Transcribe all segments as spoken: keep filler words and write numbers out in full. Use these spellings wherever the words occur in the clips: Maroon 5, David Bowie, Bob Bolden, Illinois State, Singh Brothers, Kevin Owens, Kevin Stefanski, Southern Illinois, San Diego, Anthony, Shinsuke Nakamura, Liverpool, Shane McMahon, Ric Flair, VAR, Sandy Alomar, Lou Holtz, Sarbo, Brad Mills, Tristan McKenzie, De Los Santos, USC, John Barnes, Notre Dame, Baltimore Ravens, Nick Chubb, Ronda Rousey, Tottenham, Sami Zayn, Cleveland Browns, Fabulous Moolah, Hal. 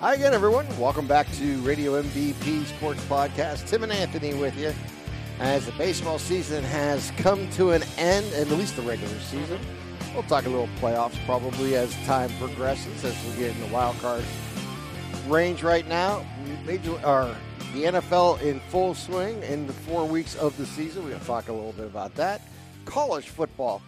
Hi again, everyone. Welcome back to Radio M V P Sports Podcast. Tim and Anthony with you. As the baseball season has come to an end, at least the regular season, we'll talk a little playoffs probably as time progresses, as we get in the wild card range right now. Major, or the N F L in full swing in the four weeks of the season. We're going to talk a little bit about that. College football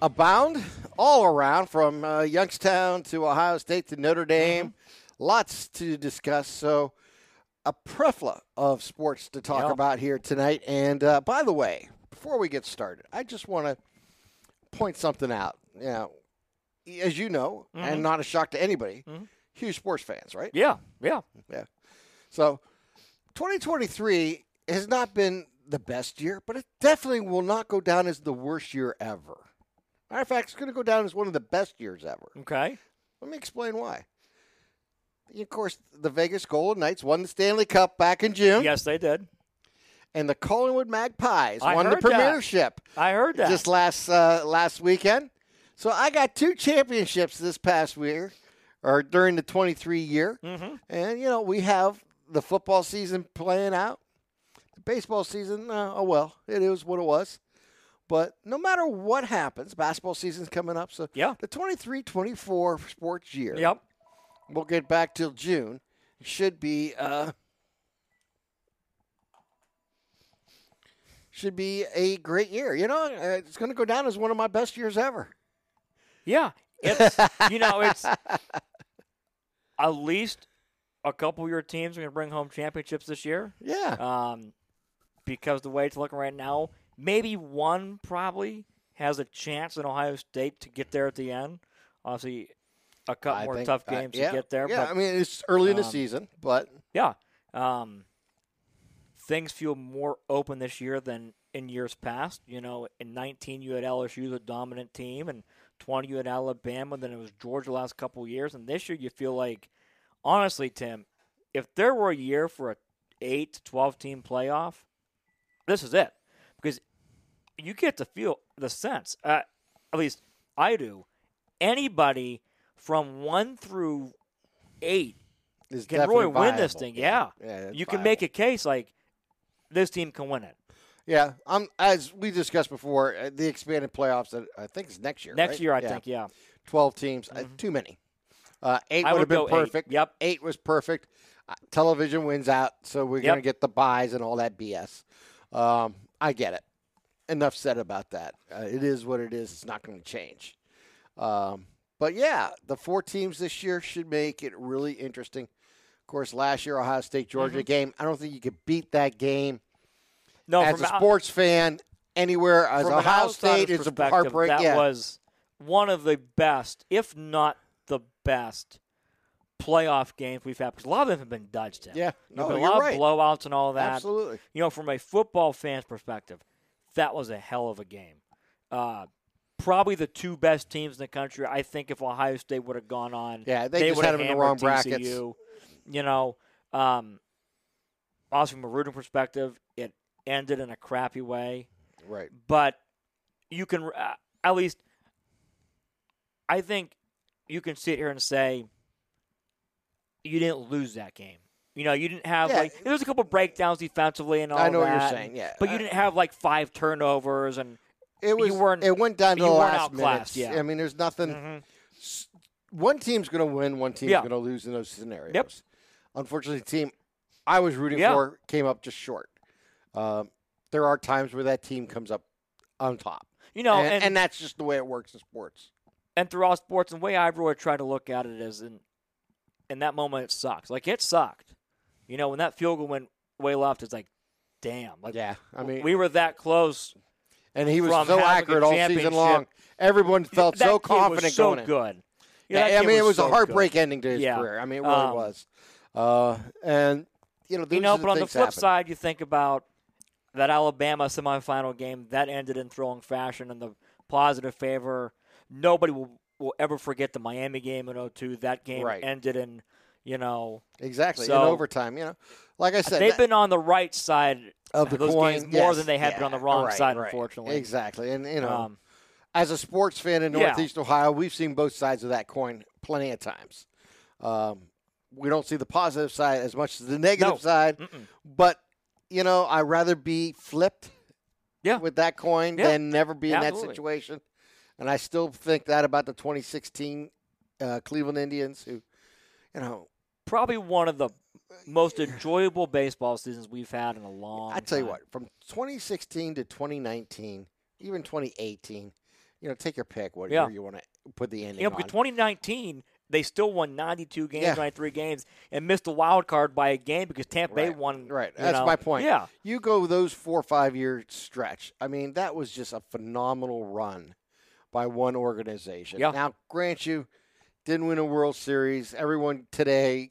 abound all around, from uh, Youngstown to Ohio State to Notre Dame. Mm-hmm. Lots to discuss, so a prefla of sports to talk yep. about here tonight. And, uh, by the way, before we get started, I just want to point something out. You know, as you know, mm-hmm. and not a shock to anybody, mm-hmm. huge sports fans, right? Yeah, yeah. yeah. So twenty twenty-three has not been the best year, but it definitely will not go down as the worst year ever. Matter of fact, it's going to go down as one of the best years ever. Okay. Let me explain why. Of course, the Vegas Golden Knights won the Stanley Cup back in June. Yes, they did. And the Collingwood Magpies I won the Premiership. That. I heard that. Just last uh, last weekend. So I got two championships this past year, or during the twenty-three year. Mm-hmm. And, you know, we have the football season playing out. The baseball season, uh, oh, well, it is what it was. But no matter what happens, basketball season's coming up. So yeah. the twenty-three twenty-four sports year. Yep. We'll get back till June. Should be uh, should be a great year. You know, it's going to go down as one of my best years ever. Yeah, it's you know, it's at least a couple of your teams are going to bring home championships this year. Yeah, um, because the way it's looking right now, maybe one probably has a chance in Ohio State to get there at the end. Obviously. A couple I more think, tough games uh, yeah, to get there. Yeah, but, I mean, it's early um, in the season, but. Yeah. Um, things feel more open this year than in years past. You know, in nineteen, you had L S U, the dominant team, and twenty, you had Alabama, then it was Georgia the last couple of years. And this year, you feel like, honestly, Tim, if there were a year for an eight to twelve team playoff, this is it. Because you get to feel the sense, uh, at least I do, anybody from one through eight, it's can really viable. Win this thing. Yeah, yeah you can viable. Make a case like this team can win it. Yeah, um, as we discussed before, uh, the expanded playoffs. Uh, I think it's next year. Next right? year, I yeah. think. Yeah, twelve teams. Mm-hmm. Uh, too many. Uh, eight would have been perfect. Eight. Yep, eight was perfect. Uh, television wins out, so we're yep. gonna get the buys and all that B S. Um, I get it. Enough said about that. Uh, it is what it is. It's not going to change. Um, But, yeah, the four teams this year should make it really interesting. Of course, last year, Ohio State-Georgia mm-hmm. game, I don't think you could beat that game. No, as a sports out, fan, anywhere, as Ohio State is a heartbreak. That yeah. was one of the best, if not the best, playoff games we've had. Because a lot of them have been dodged in. Yeah, no, you're right. A lot right. of blowouts and all that. Absolutely. You know, from a football fan's perspective, that was a hell of a game. Uh Probably the two best teams in the country. I think if Ohio State would have gone on, yeah, they, they would have had them in the wrong brackets. You know, um, also from a rooting perspective, it ended in a crappy way. Right. But you can, uh, at least, I think you can sit here and say you didn't lose that game. You know, you didn't have, yeah. like, there was a couple breakdowns defensively and all that. I know that, what you're saying, yeah. But you didn't have, like, five turnovers and. It was. It went down to the last minute. Yeah. I mean, there's nothing. Mm-hmm. S- one team's going to win. One team's yeah. going to lose in those scenarios. Yep. Unfortunately, the team I was rooting yeah. for came up just short. Um, there are times where that team comes up on top. You know, and, and, and that's just the way it works in sports. And through all sports, and the way I really try to look at it is, in in that moment, it sucks. Like it sucked. You know, when that field goal went way left, it's like, damn. Like, yeah. I mean, we were that close. And he was so accurate all season long. Everyone felt so confident going in. That kid was so good. Yeah, I mean, it was a heartbreak ending to his career. I mean, it really was. Uh, and, you know, these things happen. You know, but on the flip side, you think about that Alabama semifinal game. That ended in thrilling fashion in the positive favor. Nobody will, will ever forget the Miami game in oh two. That game ended in, you know. Exactly, in overtime, you know. Like I said. They've been on the right side of the those coin, games more yes, than they had yeah, been on the wrong right, side, right. unfortunately. Exactly. And, you know, um, as a sports fan in Northeast yeah. Ohio, we've seen both sides of that coin plenty of times. Um, we don't see the positive side as much as the negative no. side. Mm-mm. But, you know, I'd rather be flipped yeah. with that coin yeah. than never be yeah, in absolutely. that situation. And I still think that about the twenty sixteen uh, Cleveland Indians, who, you know. Probably one of the most enjoyable baseball seasons we've had in a long time. I tell you what, from twenty sixteen to twenty nineteen, even twenty eighteen, you know, take your pick, whatever yeah. you want to put the ending you know, on. twenty nineteen, they still won ninety-two games, yeah. ninety-three games, and missed the wild card by a game because Tampa right. Bay won. Right, that's know. my point. Yeah. You go those four or five-year stretch. I mean, that was just a phenomenal run by one organization. Yeah. Now, grant you, didn't win a World Series. Everyone today,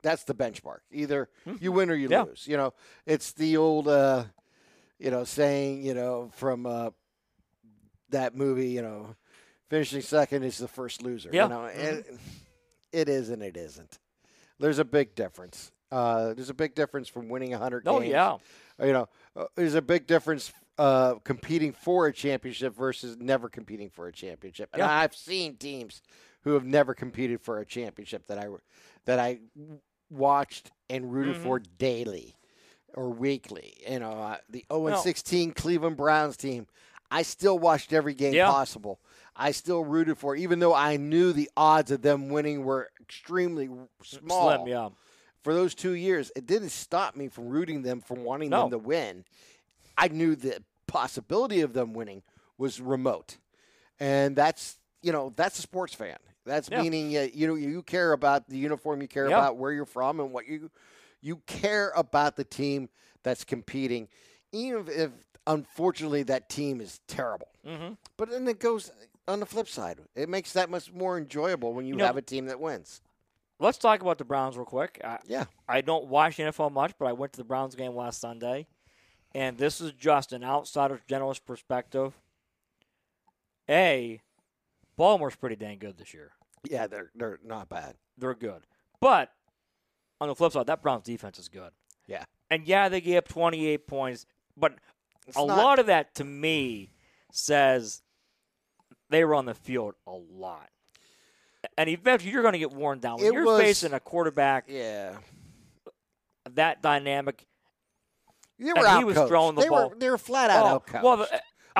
that's the benchmark. Either mm-hmm. you win or you yeah. lose. You know, it's the old, uh, you know, saying, you know, from uh, that movie, you know, finishing second is the first loser. Yeah. You know, mm-hmm. and it is and it isn't. There's a big difference. Uh, there's a big difference from winning one hundred oh, games. Oh, yeah. You know, uh, there's a big difference Uh, competing for a championship versus never competing for a championship. And yeah. I've seen teams who have never competed for a championship that I, that I watched and rooted mm-hmm. for daily or weekly. You know, uh, the oh and sixteen no. Cleveland Browns team, I still watched every game yeah. possible. I still rooted for, even though I knew the odds of them winning were extremely small. Slim, yeah. For those two years, it didn't stop me from rooting them, from wanting no. them to win. I knew the possibility of them winning was remote, and that's you know that's a sports fan. That's yeah. meaning uh, you know you care about the uniform, you care yeah. about where you're from, and what you you care about the team that's competing, even if unfortunately that team is terrible. Mm-hmm. But then it goes on the flip side. It makes that much more enjoyable when you, you know, have a team that wins. Let's talk about the Browns real quick. I, yeah, I don't watch the N F L much, but I went to the Browns game last Sunday. And this is just an outsider's generalist perspective. A, Baltimore's pretty dang good this year. Yeah, they're they're not bad. They're good. But on the flip side, that Browns defense is good. Yeah. And yeah, they gave up twenty-eight points. But it's a not... lot of that, to me, says they were on the field a lot. And eventually you're going to get worn down. When it you're was... facing a quarterback, yeah, that dynamic – They were out he was throwing the they ball. Were, they were flat out oh, out coached. Well, the,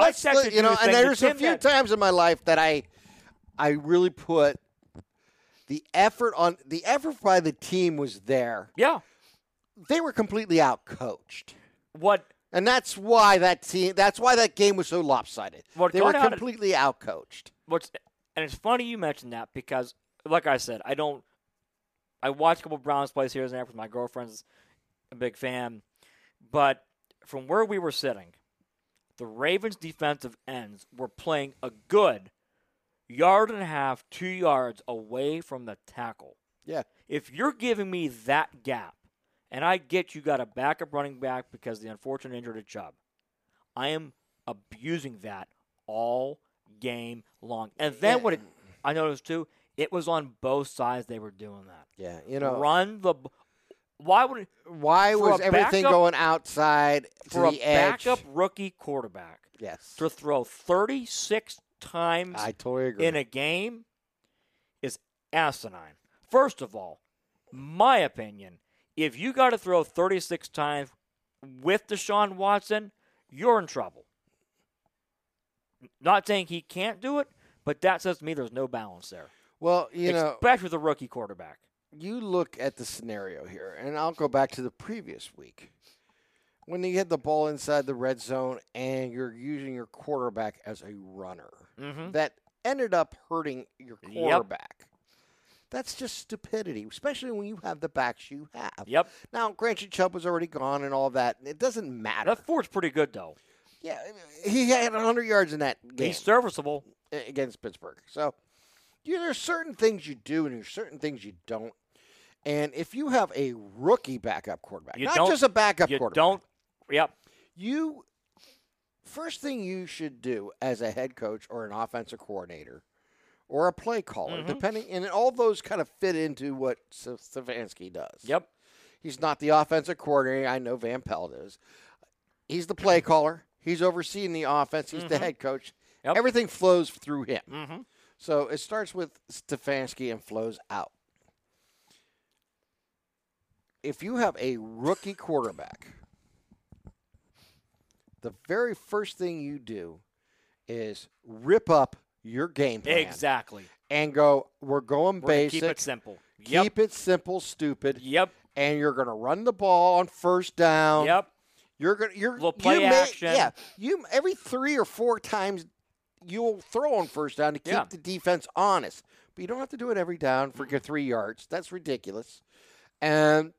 I texted you know, and there's a few that, times in my life that I, I really put the effort on the effort by the team was there. Yeah, they were completely out coached. What? And that's why that team. That's why that game was so lopsided. What, they were completely out coached. What's and it's funny you mentioned that because, like I said, I don't. I watch a couple Browns plays here and there because my girlfriend's a big fan. But from where we were sitting, the Ravens' defensive ends were playing a good yard and a half, two yards away from the tackle. Yeah. If you're giving me that gap, and I get you got a backup running back because of the unfortunate injury to Chubb, I am abusing that all game long. And then yeah. what it, I noticed, too, it was on both sides they were doing that. Yeah, you know. Run the b- Why would? Why was everything backup, going outside to for the a edge? Backup rookie quarterback? Yes, to throw thirty-six times I totally agree. in a game is asinine. First of all, my opinion: if you got to throw thirty-six times with Deshaun Watson, you're in trouble. Not saying he can't do it, but that says to me there's no balance there. Well, you know, especially with a rookie quarterback. You look at the scenario here, and I'll go back to the previous week. When you had the ball inside the red zone and you're using your quarterback as a runner, mm-hmm. that ended up hurting your quarterback. Yep. That's just stupidity, especially when you have the backs you have. Yep. Now, granted, Chubb was already gone and all that. It doesn't matter. That fort's pretty good, though. Yeah, he had one hundred yards in that game. He's serviceable. Against Pittsburgh. So, you know, there's certain things you do and there's certain things you don't. And if you have a rookie backup quarterback, you not just a backup you quarterback. You don't, yep. You, first thing you should do as a head coach or an offensive coordinator or a play caller, mm-hmm. depending, and all those kind of fit into what Stefanski does. Yep. He's not the offensive coordinator. I know Van Pelt is. He's the play caller. He's overseeing the offense. He's mm-hmm. the head coach. Yep. Everything flows through him. Mm-hmm. So it starts with Stefanski and flows out. if you have a rookie quarterback, the very first thing you do is rip up your game plan. Exactly. And go, we're going we're basic. Keep it simple. Yep. Keep it simple, stupid. Yep. And you're going to run the ball on first down. Yep. You're going to – Little play you may, action. Yeah. You, every three or four times you'll throw on first down to keep yeah. the defense honest. But you don't have to do it every down for your three yards. That's ridiculous. And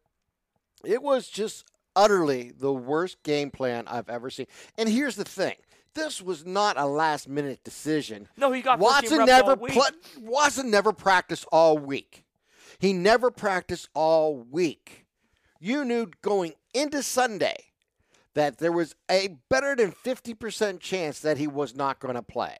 it was just utterly the worst game plan I've ever seen. And here's the thing. This was not a last-minute decision. No, he got Watson never all week. Pl- Watson never practiced all week. He never practiced all week. You knew going into Sunday that there was a better than fifty percent chance that he was not going to play.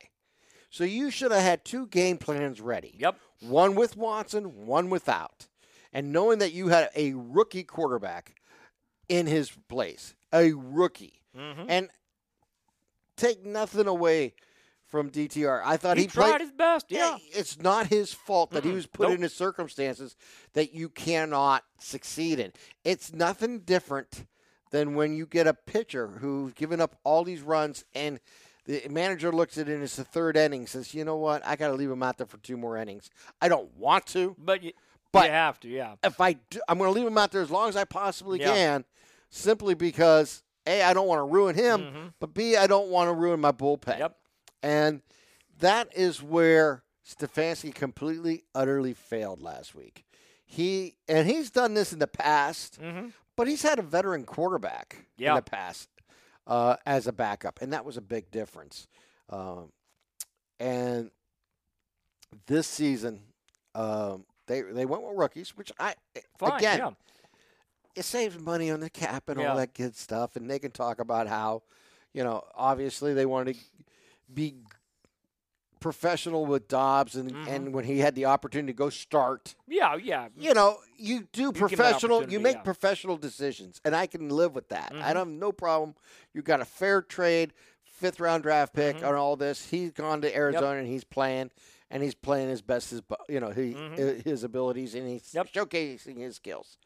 So you should have had two game plans ready. Yep. One with Watson, one without. And knowing that you had a rookie quarterback in his place, a rookie. Mm-hmm. And take nothing away from D T R. I thought he, he tried played, his best. Yeah, it's not his fault that mm-hmm. he was put nope. into circumstances that you cannot succeed in. It's nothing different than when you get a pitcher who's given up all these runs and the manager looks at it and it's the third inning, says, "You know what? I got to leave him out there for two more innings. I don't want to, but you, but you have to. Yeah, if I do, I'm going to leave him out there as long as I possibly yeah. can, simply because." A, I don't want to ruin him, mm-hmm. but B, I don't want to ruin my bullpen. Yep. And that is where Stefanski completely, utterly failed last week. He and he's done this in the past, mm-hmm. but he's had a veteran quarterback yep. in the past uh, as a backup, and that was a big difference. Um, and this season, um, they they went with rookies, which I Fine, again. Yeah. It saves money on the cap and yeah. all that good stuff, and they can talk about how, you know, obviously they wanted to be professional with Dobbs, and, mm-hmm. and when he had the opportunity to go start. Yeah, yeah. You know, you do you professional, you make yeah. professional decisions, and I can live with that. Mm-hmm. I don't have no problem. You got a fair trade, fifth round draft pick, mm-hmm. on all this. He's gone to Arizona yep. and he's playing, and he's playing his best, as you know, he, mm-hmm. his abilities, and he's yep. showcasing his skills.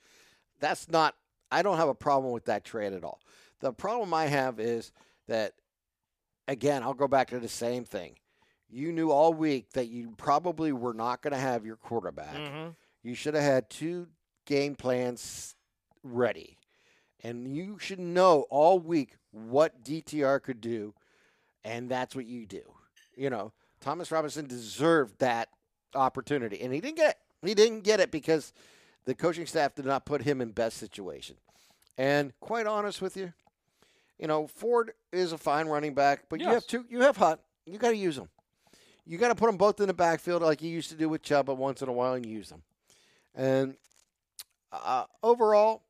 That's not – I don't have a problem with that trade at all. The problem I have is that, again, I'll go back to the same thing. You knew all week that you probably were not going to have your quarterback. Mm-hmm. You should have had two game plans ready. And you should know all week what D T R could do, and that's what you do. You know, Thomas Robinson deserved that opportunity, and he didn't get it. He didn't get it because – the coaching staff did not put him in best situation. And quite honest with you, you know, Ford is a fine running back, but yes. you have two, you have Hunt. You got to use them. You got to put them both in the backfield like you used to do with Chubb once in a while and use them. And uh, overall,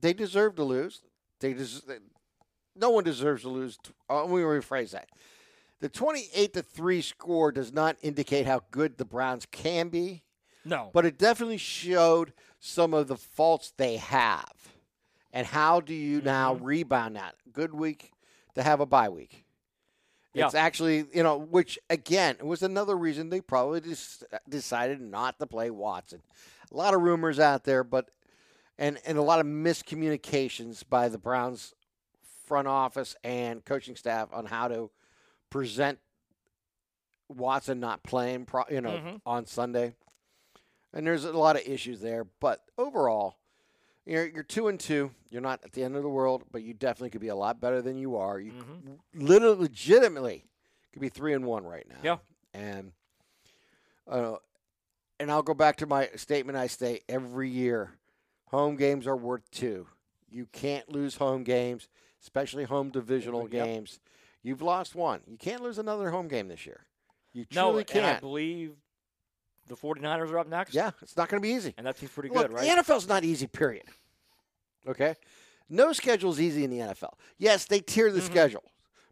they deserve to lose. They, des- they No one deserves to lose. T- uh, let me rephrase that. The twenty-eight to three score does not indicate how good the Browns can be. No. But it definitely showed some of the faults they have. And how do you mm-hmm. now rebound that? Good week to have a bye week. Yeah. It's actually, you know, which, again, was another reason they probably just decided not to play Watson. A lot of rumors out there, but and, and a lot of miscommunications by the Browns front office and coaching staff on how to present Watson not playing, pro, you know, mm-hmm. on Sunday. And there's a lot of issues there, but overall, you're, you're two and two. You're not at the end of the world, but you definitely could be a lot better than you are. You mm-hmm. literally, legitimately, could be three and one right now. Yeah, and uh, and I'll go back to my statement I say every year: home games are worth two. You can't lose home games, especially home divisional yep. games. You've lost one. You can't lose another home game this year. You truly no, can't. And I believe. The 49ers are up next. Yeah, it's not going to be easy. And that seems pretty Look, good, right? The N F L's not easy, period. Okay? No schedule is easy in the N F L. Yes, they tier the mm-hmm. schedule,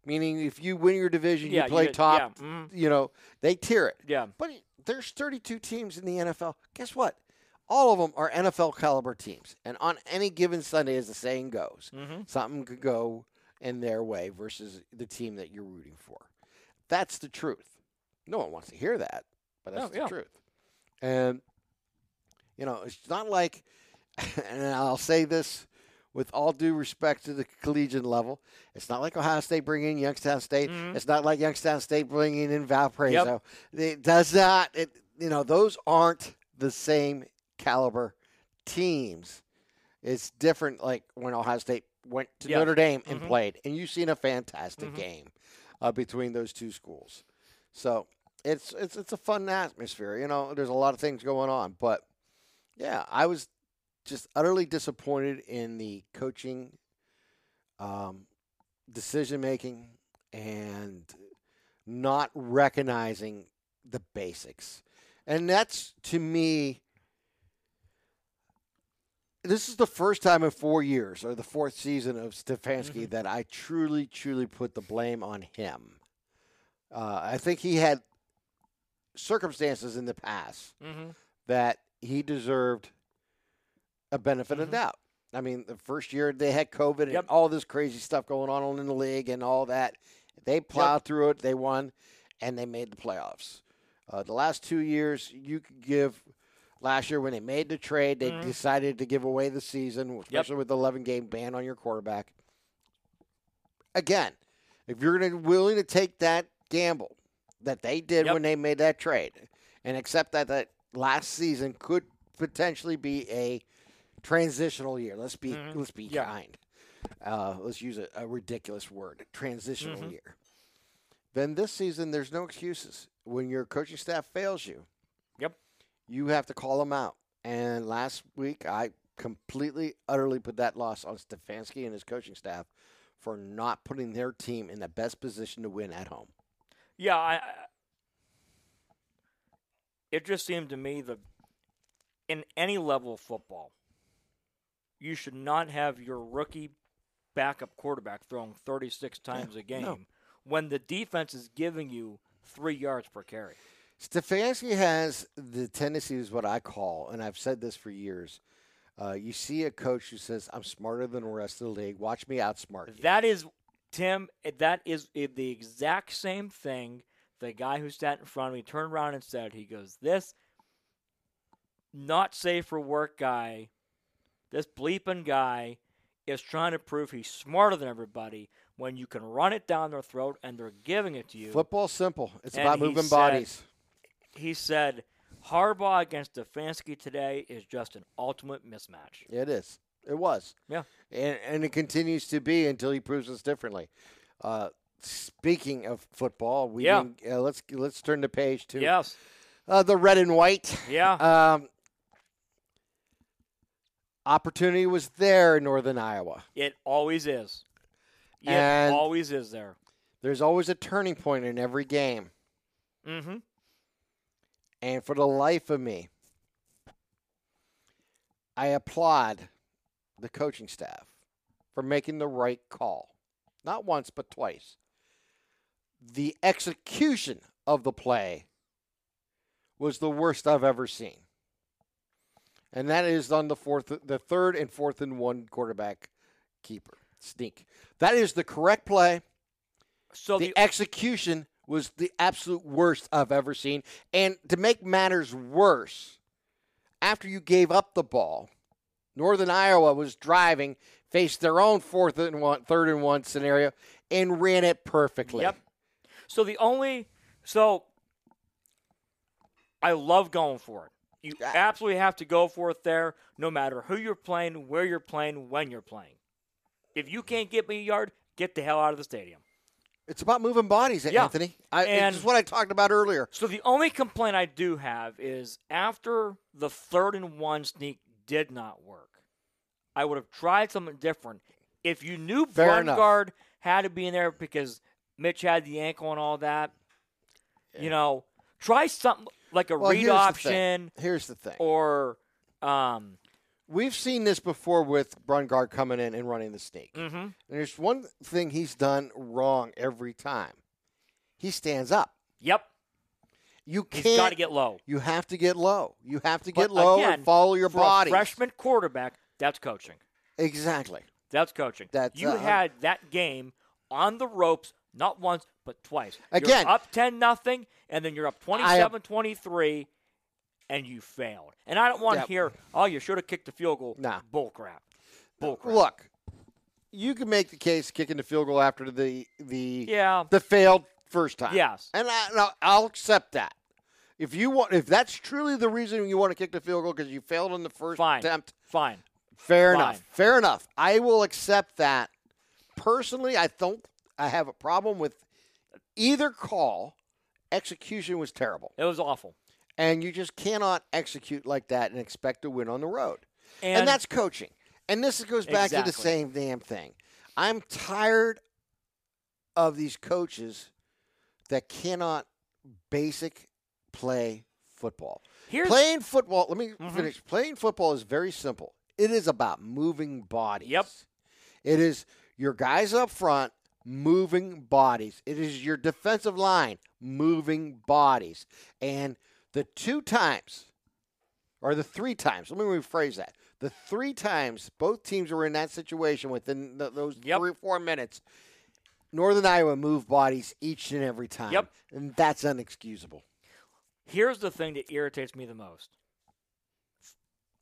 meaning if you win your division, yeah, you play you, top. Yeah. Mm-hmm. You know, they tier it. Yeah. But there's thirty-two teams in the N F L. Guess what? All of them are N F L caliber teams. And on any given Sunday, as the saying goes, mm-hmm. something could go in their way versus the team that you're rooting for. That's the truth. No one wants to hear that, but that's no, the yeah. truth. And, you know, it's not like and I'll say this with all due respect to the collegiate level, it's not like Ohio State bringing in Youngstown State. Mm-hmm. It's not like Youngstown State bringing in Valparaiso. Yep. It does not. It, you know, those aren't the same caliber teams. It's different, like when Ohio State went to yep. Notre Dame and mm-hmm. played, and you've seen a fantastic mm-hmm. game uh, between those two schools. So it's it's it's a fun atmosphere. You know, there's a lot of things going on, but yeah, I was just utterly disappointed in the coaching, um, decision-making, and not recognizing the basics. And that's, to me, this is the first time in four years, or the fourth season of Stefanski, mm-hmm. that I truly, truly put the blame on him. Uh, I think he had circumstances in the past mm-hmm. that he deserved a benefit mm-hmm. of doubt. I mean, the first year they had COVID yep. and all this crazy stuff going on in the league and all that. They plowed yep. through it. They won, and they made the playoffs. Uh, the last two years, you could give last year when they made the trade, they mm-hmm. decided to give away the season, especially yep. with the eleven-game ban on your quarterback. Again, if you're gonna willing to take that gamble that they did yep. when they made that trade and accept that that last season could potentially be a transitional year. Let's be mm-hmm. let's be yeah. kind. Uh, let's use a, a ridiculous word, transitional mm-hmm. year. Then this season, there's no excuses. When your coaching staff fails you, yep, you have to call them out. And last week, I completely, utterly put that loss on Stefanski and his coaching staff for not putting their team in the best position to win at home. Yeah, I, it just seemed to me that in any level of football, you should not have your rookie backup quarterback throwing thirty-six times yeah, a game no. when the defense is giving you three yards per carry. Stefanski has the tendency is what I call, and I've said this for years, uh, you see a coach who says, I'm smarter than the rest of the league. Watch me outsmart you. That is, Tim, that is the exact same thing the guy who sat in front of me turned around and said. He goes, this not safe for work guy, this bleeping guy is trying to prove he's smarter than everybody when you can run it down their throat and they're giving it to you. Football's simple. It's and about moving said, bodies. He said, Harbaugh against Stefanski today is just an ultimate mismatch. It is. It was. Yeah. And, and it continues to be until he proves us differently. Uh, speaking of football, we yeah. can, uh, let's let's turn the page to yes. uh, the red and white. Yeah. Um, Opportunity was there in Northern Iowa. It always is. It and always is there. There's always a turning point in every game. Mm-hmm. And for the life of me, I applaud the coaching staff for making the right call. Not once, but twice. The execution of the play was the worst I've ever seen. And that is on the fourth, the third and fourth and one quarterback keeper sneak. That is the correct play. So the, the execution was the absolute worst I've ever seen. And to make matters worse, after you gave up the ball, Northern Iowa was driving, faced their own fourth and one, third and one scenario, and ran it perfectly. Yep. So the only, so I love going for it. You absolutely have to go for it there, no matter who you're playing, where you're playing, when you're playing. If you can't get me a yard, get the hell out of the stadium. It's about moving bodies, yeah. Anthony. I, and it's what I talked about earlier. So the only complaint I do have is after the third and one sneak did not work, I would have tried something different. If you knew Brungard had to be in there because Mitch had the ankle and all that, yeah. you know, try something – like a well, read here's option. The here's the thing. Or um, we've seen this before with Brungard coming in and running the sneak. Mm-hmm. And there's one thing he's done wrong every time. He stands up. Yep. You can't. He's got to get low. You have to get low. You have to get but low again, and follow your for body. A freshman quarterback, that's coaching. Exactly. That's coaching. That's, you uh, had that game on the ropes not once, but twice. Again, you're up ten nothing, and then you're up twenty-seven twenty-three, and you failed. And I don't want to yep. hear, oh, you should have kicked the field goal. Nah. Bull crap. Bull crap. Look, you can make the case kicking the field goal after the the yeah. the failed first time. Yes. And I, I'll accept that. If you want, if that's truly the reason you want to kick the field goal because you failed in the first fine. attempt. Fine. Fair fine. enough. Fair enough. I will accept that. Personally, I don't I have a problem with either call. Execution was terrible. It was awful. And you just cannot execute like that and expect to win on the road. And, and that's coaching. And this goes back exactly. to the same damn thing. I'm tired of these coaches that cannot basic play football. Here's, Playing football, let me mm-hmm. finish. Playing football is very simple. It is about moving bodies. Yep. It is your guys up front moving bodies. It is your defensive line moving bodies. And the two times, or the three times, let me rephrase that. The three times both teams were in that situation within the, those yep. three or four minutes, Northern Iowa moved bodies each and every time. Yep. And that's unexcusable. Here's the thing that irritates me the most.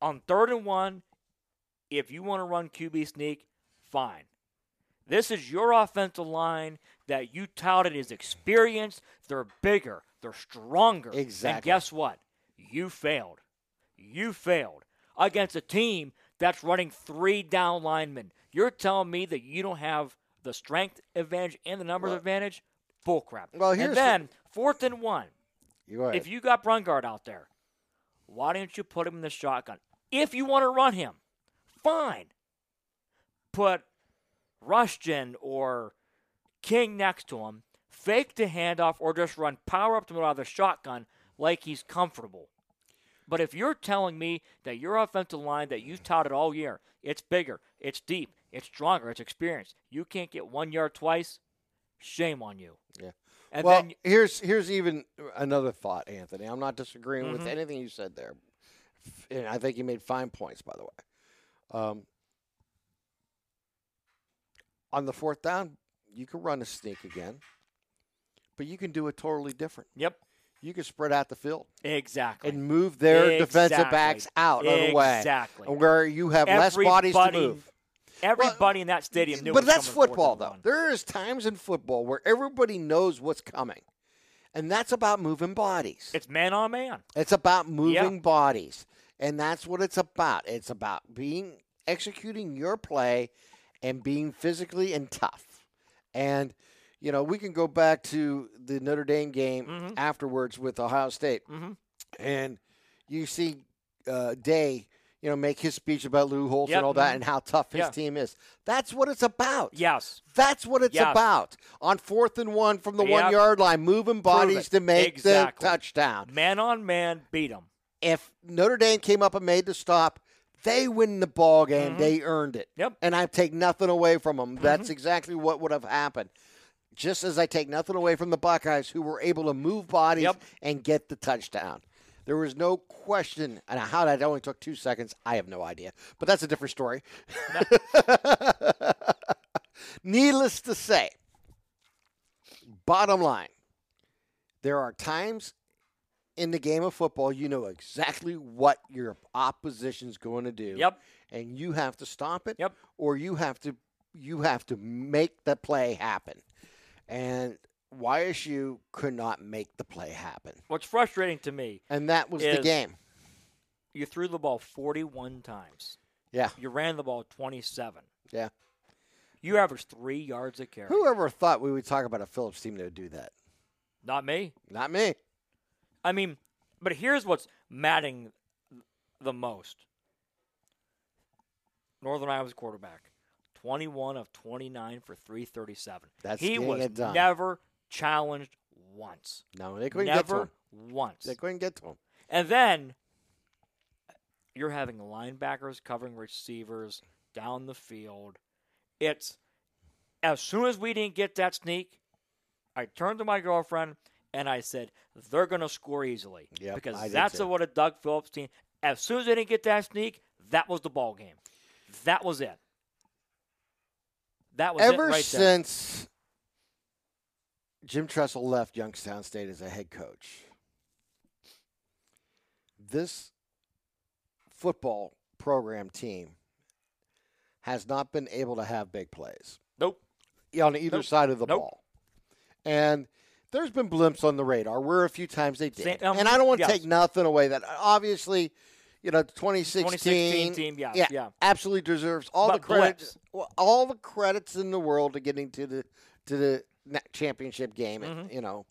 On third and one, if you want to run Q B sneak, fine. This is your offensive line that you touted as experienced. They're bigger. They're stronger. Exactly. And guess what? You failed. You failed against a team that's running three down linemen. You're telling me that you don't have the strength advantage and the numbers well, advantage? Bull crap. Well, here's and then, the- fourth and one, you if you got Brungard out there, why didn't you put him in the shotgun? If you want to run him, fine. Put Rushton or King next to him, fake the handoff, or just run power up to him out of the shotgun like he's comfortable. But if you're telling me that your offensive line that you've touted all year, it's bigger, it's deep, it's stronger, it's experienced, you can't get one yard twice, shame on you. Yeah. And well, then, here's here's even another thought, Anthony. I'm not disagreeing mm-hmm. with anything you said there. And I think you made fine points, by the way. Um On the fourth down, you can run a sneak again, but you can do it totally different. Yep. You can spread out the field. Exactly. And move their exactly. defensive backs out exactly. of the way. Exactly. Where you have everybody, less bodies to move. Everybody well, in that stadium knew But that's football, though. There is times in football where everybody knows what's coming, and that's about moving bodies. It's man on man. It's about moving yep. bodies, and that's what it's about. It's about being executing your play and being physically and tough. And, you know, we can go back to the Notre Dame game mm-hmm. afterwards with Ohio State. Mm-hmm. And you see uh, Day, you know, make his speech about Lou Holtz yep. and all that mm-hmm. and how tough his yeah. team is. That's what it's about. Yes. That's what it's yes. about. On fourth and one from the yep. one-yard line, moving bodies to make exactly. the touchdown. Man on man, beat them. If Notre Dame came up and made the stop, they win the ball game. Mm-hmm. They earned it. Yep. And I take nothing away from them. Mm-hmm. That's exactly what would have happened. Just as I take nothing away from the Buckeyes, who were able to move bodies yep. and get the touchdown. There was no question. And how that only took two seconds, I have no idea. But that's a different story. No. Needless to say, bottom line, there are times in the game of football, you know exactly what your opposition's going to do. Yep. And you have to stop it. Yep. Or you have to you have to make the play happen. And Y S U could not make the play happen. What's frustrating to me. And that was the game. You threw the ball forty-one times. Yeah. You ran the ball twenty-seven. Yeah. You averaged three yards a carry. Whoever thought we would talk about a Phillips team that would do that? Not me. Not me. I mean, but here's what's maddening the most. Northern Iowa's quarterback, twenty-one of twenty-nine for three thirty-seven. That's he was it done. Never challenged once. No, they couldn't never get to him. Never once. They couldn't get to him. And then you're having linebackers covering receivers down the field. It's as soon as we didn't get that sneak, I turned to my girlfriend and I said, they're going to score easily. Yep, because I that's a, what a Doug Phillips team. As soon as they didn't get that sneak, that was the ball game. That was it. That was Ever it right since there. Jim Tressel left Youngstown State as a head coach, this football program team has not been able to have big plays. Nope. On either nope. side of the nope. ball. And there's been blimps on the radar. Where a few times they did. Um, and I don't want to yes. take nothing away. That obviously, you know, the twenty sixteen team, yeah, yeah, yeah. absolutely deserves all but the credit, all the credits in the world to getting to the to the championship game. Mm-hmm. And, you know,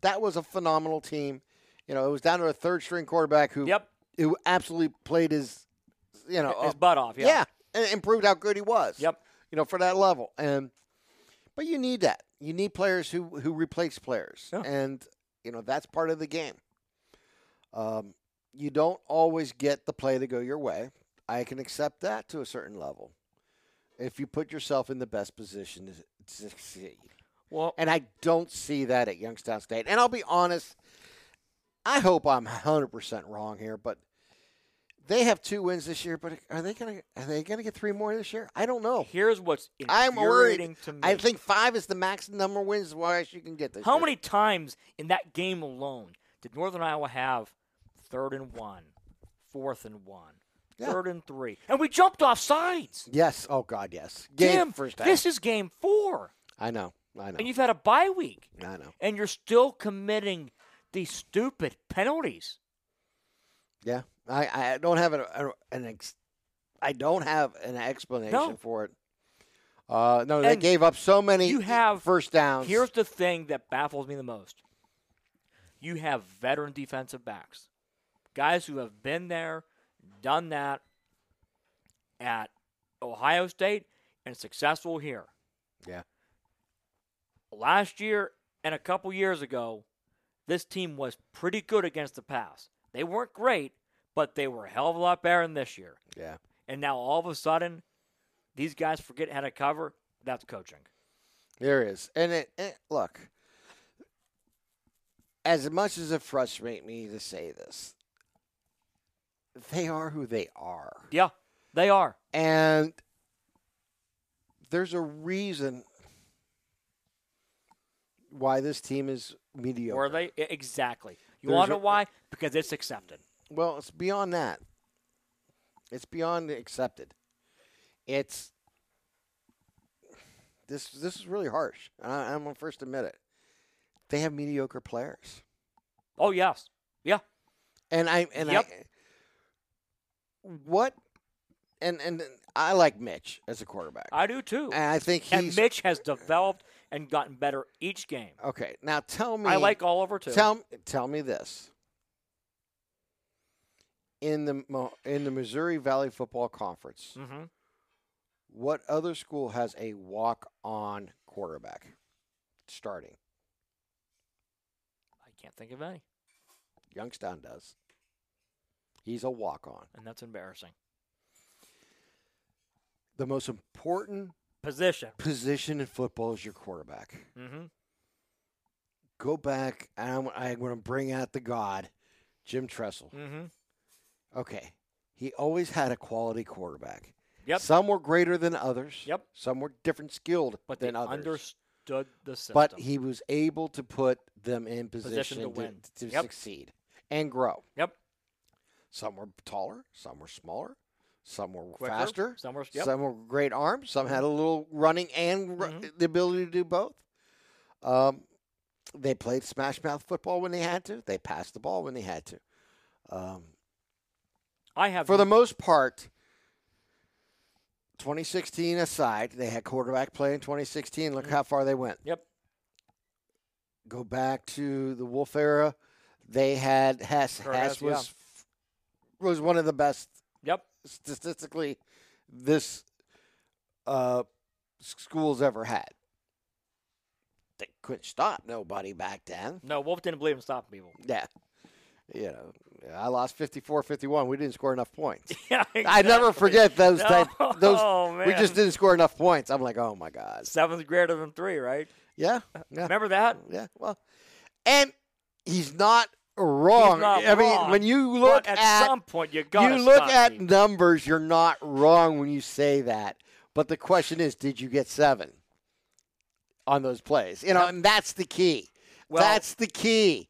that was a phenomenal team. You know, it was down to a third string quarterback who yep. who absolutely played his, you know, his uh, butt off. Yeah, yeah, and, and proved how good he was. Yep. You know, for that level, and but you need that. You need players who, who replace players, yeah. and, you know, that's part of the game. Um, you don't always get the play to go your way. I can accept that to a certain level if you put yourself in the best position to succeed. Well, and I don't see that at Youngstown State. And I'll be honest, I hope I'm one hundred percent wrong here, but they have two wins this year, but are they going to are they going to get three more this year? I don't know. Here's what's infuriating to me. I think five is the max number of wins wise you can get this year. How many times in that game alone did Northern Iowa have third and one, fourth and one, yeah. third and three? And we jumped off sides. Yes. Oh, God, yes. Game Tim, first half. This is game four. I know. I know. And you've had a bye week. I know. And you're still committing these stupid penalties. Yeah. I, I don't have an, an ex, I don't have an explanation no. for it. Uh, no, and they gave up so many you have, first downs. Here's the thing that baffles me the most. You have veteran defensive backs, guys who have been there, done that at Ohio State and successful here. Yeah. Last year and a couple years ago, this team was pretty good against the pass. They weren't great, but they were a hell of a lot better than this year. Yeah. And now all of a sudden, these guys forget how to cover. That's coaching. There is. And it, it, look, as much as it frustrates me to say this, they are who they are. Yeah, they are. And there's a reason why this team is mediocre. Or they exactly. You there's want to know why? Because it's accepted. Well, it's beyond that. It's beyond accepted. It's this. This is really harsh. I, I'm gonna first admit it. They have mediocre players. Oh yes, yeah. And I and yep. I. What, and and I like Mitch as a quarterback. I do too. And I think he's, and Mitch has developed and gotten better each game. Okay, now tell me. I like Oliver too. Tell tell me this. In the in the Missouri Valley Football Conference, mm-hmm. what other school has a walk-on quarterback starting? I can't think of any. Youngstown does. He's a walk-on. And that's embarrassing. The most important position position in football is your quarterback. Mm-hmm. Go back, and I'm, I'm going to bring out the god, Jim Tressel. Mm-hmm. Okay, he always had a quality quarterback. Yep. Some were greater than others. Yep. Some were different skilled but than they others. Understood the system. But he was able to put them in position, position to, to win, to yep. succeed, and grow. Yep. Some were taller. Some were smaller. Some were quicker, faster. Some were yep. some were great arms. Some had a little running and mm-hmm. r- the ability to do both. Um, they played smash mouth football when they had to. They passed the ball when they had to. Um. I have for the most part, twenty sixteen aside, they had quarterback play in twenty sixteen. Look mm-hmm. how far they went. Yep. Go back to the Wolf era. They had Hess. Sure, Hess, Hess was yeah. was one of the best. Yep. Statistically, this uh, school's ever had. They couldn't stop nobody back then. No, Wolf didn't believe in stopping people. Yeah. You know, I lost fifty-four fifty-one. We didn't score enough points. Yeah, exactly. I never forget those. No. Type, those oh, man. We just didn't score enough points. I'm like, oh, my God. Seventh greater than three, right? Yeah. yeah. Remember that? Yeah. Well, and he's not wrong. He's not I wrong, mean, when you look at, at some point, you got you look at people. Numbers, you're not wrong when you say that. But the question is, did you get seven on those plays? You know, yeah. and that's the key. Well, that's the key.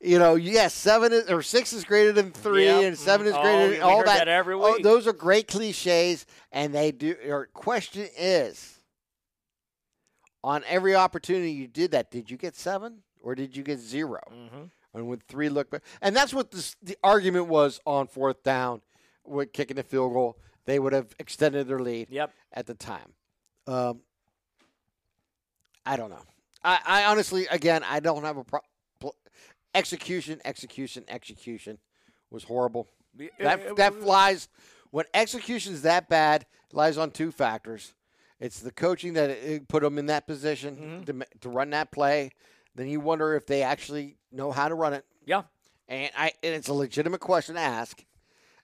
You know, yes, seven is, or six is greater than three, yep. and seven is greater oh, than all that. that every week. Oh, those are great cliches, and they do. Your question is, on every opportunity you did that, did you get seven or did you get zero? Mm-hmm. And with three look back, and that's what this, the argument was on fourth down, with kicking the field goal, they would have extended their lead. Yep. At the time. Um, I don't know. I, I honestly, again, I don't have a problem. Execution, execution, execution was horrible. That, that lies, when execution is that bad, it lies on two factors. It's the coaching that it put them in that position mm-hmm. to, to run that play. Then you wonder if they actually know how to run it. Yeah. And, I, and it's a legitimate question to ask.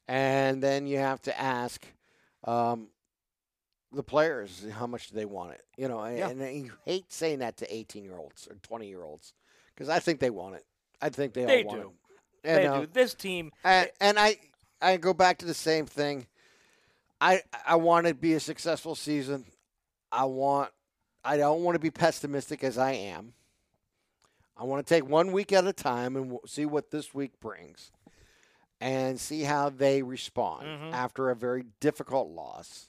And then you have to ask um, the players how much do they want it. You know, and, yeah. and you hate saying that to eighteen-year-olds or twenty-year-olds because I think they want it. I think they, they all want do. It. And, they uh, do. This team. And, and I, I go back to the same thing. I I want it to be a successful season. I want. I don't want to be pessimistic as I am. I want to take one week at a time and we'll see what this week brings, and see how they respond mm-hmm. after a very difficult loss,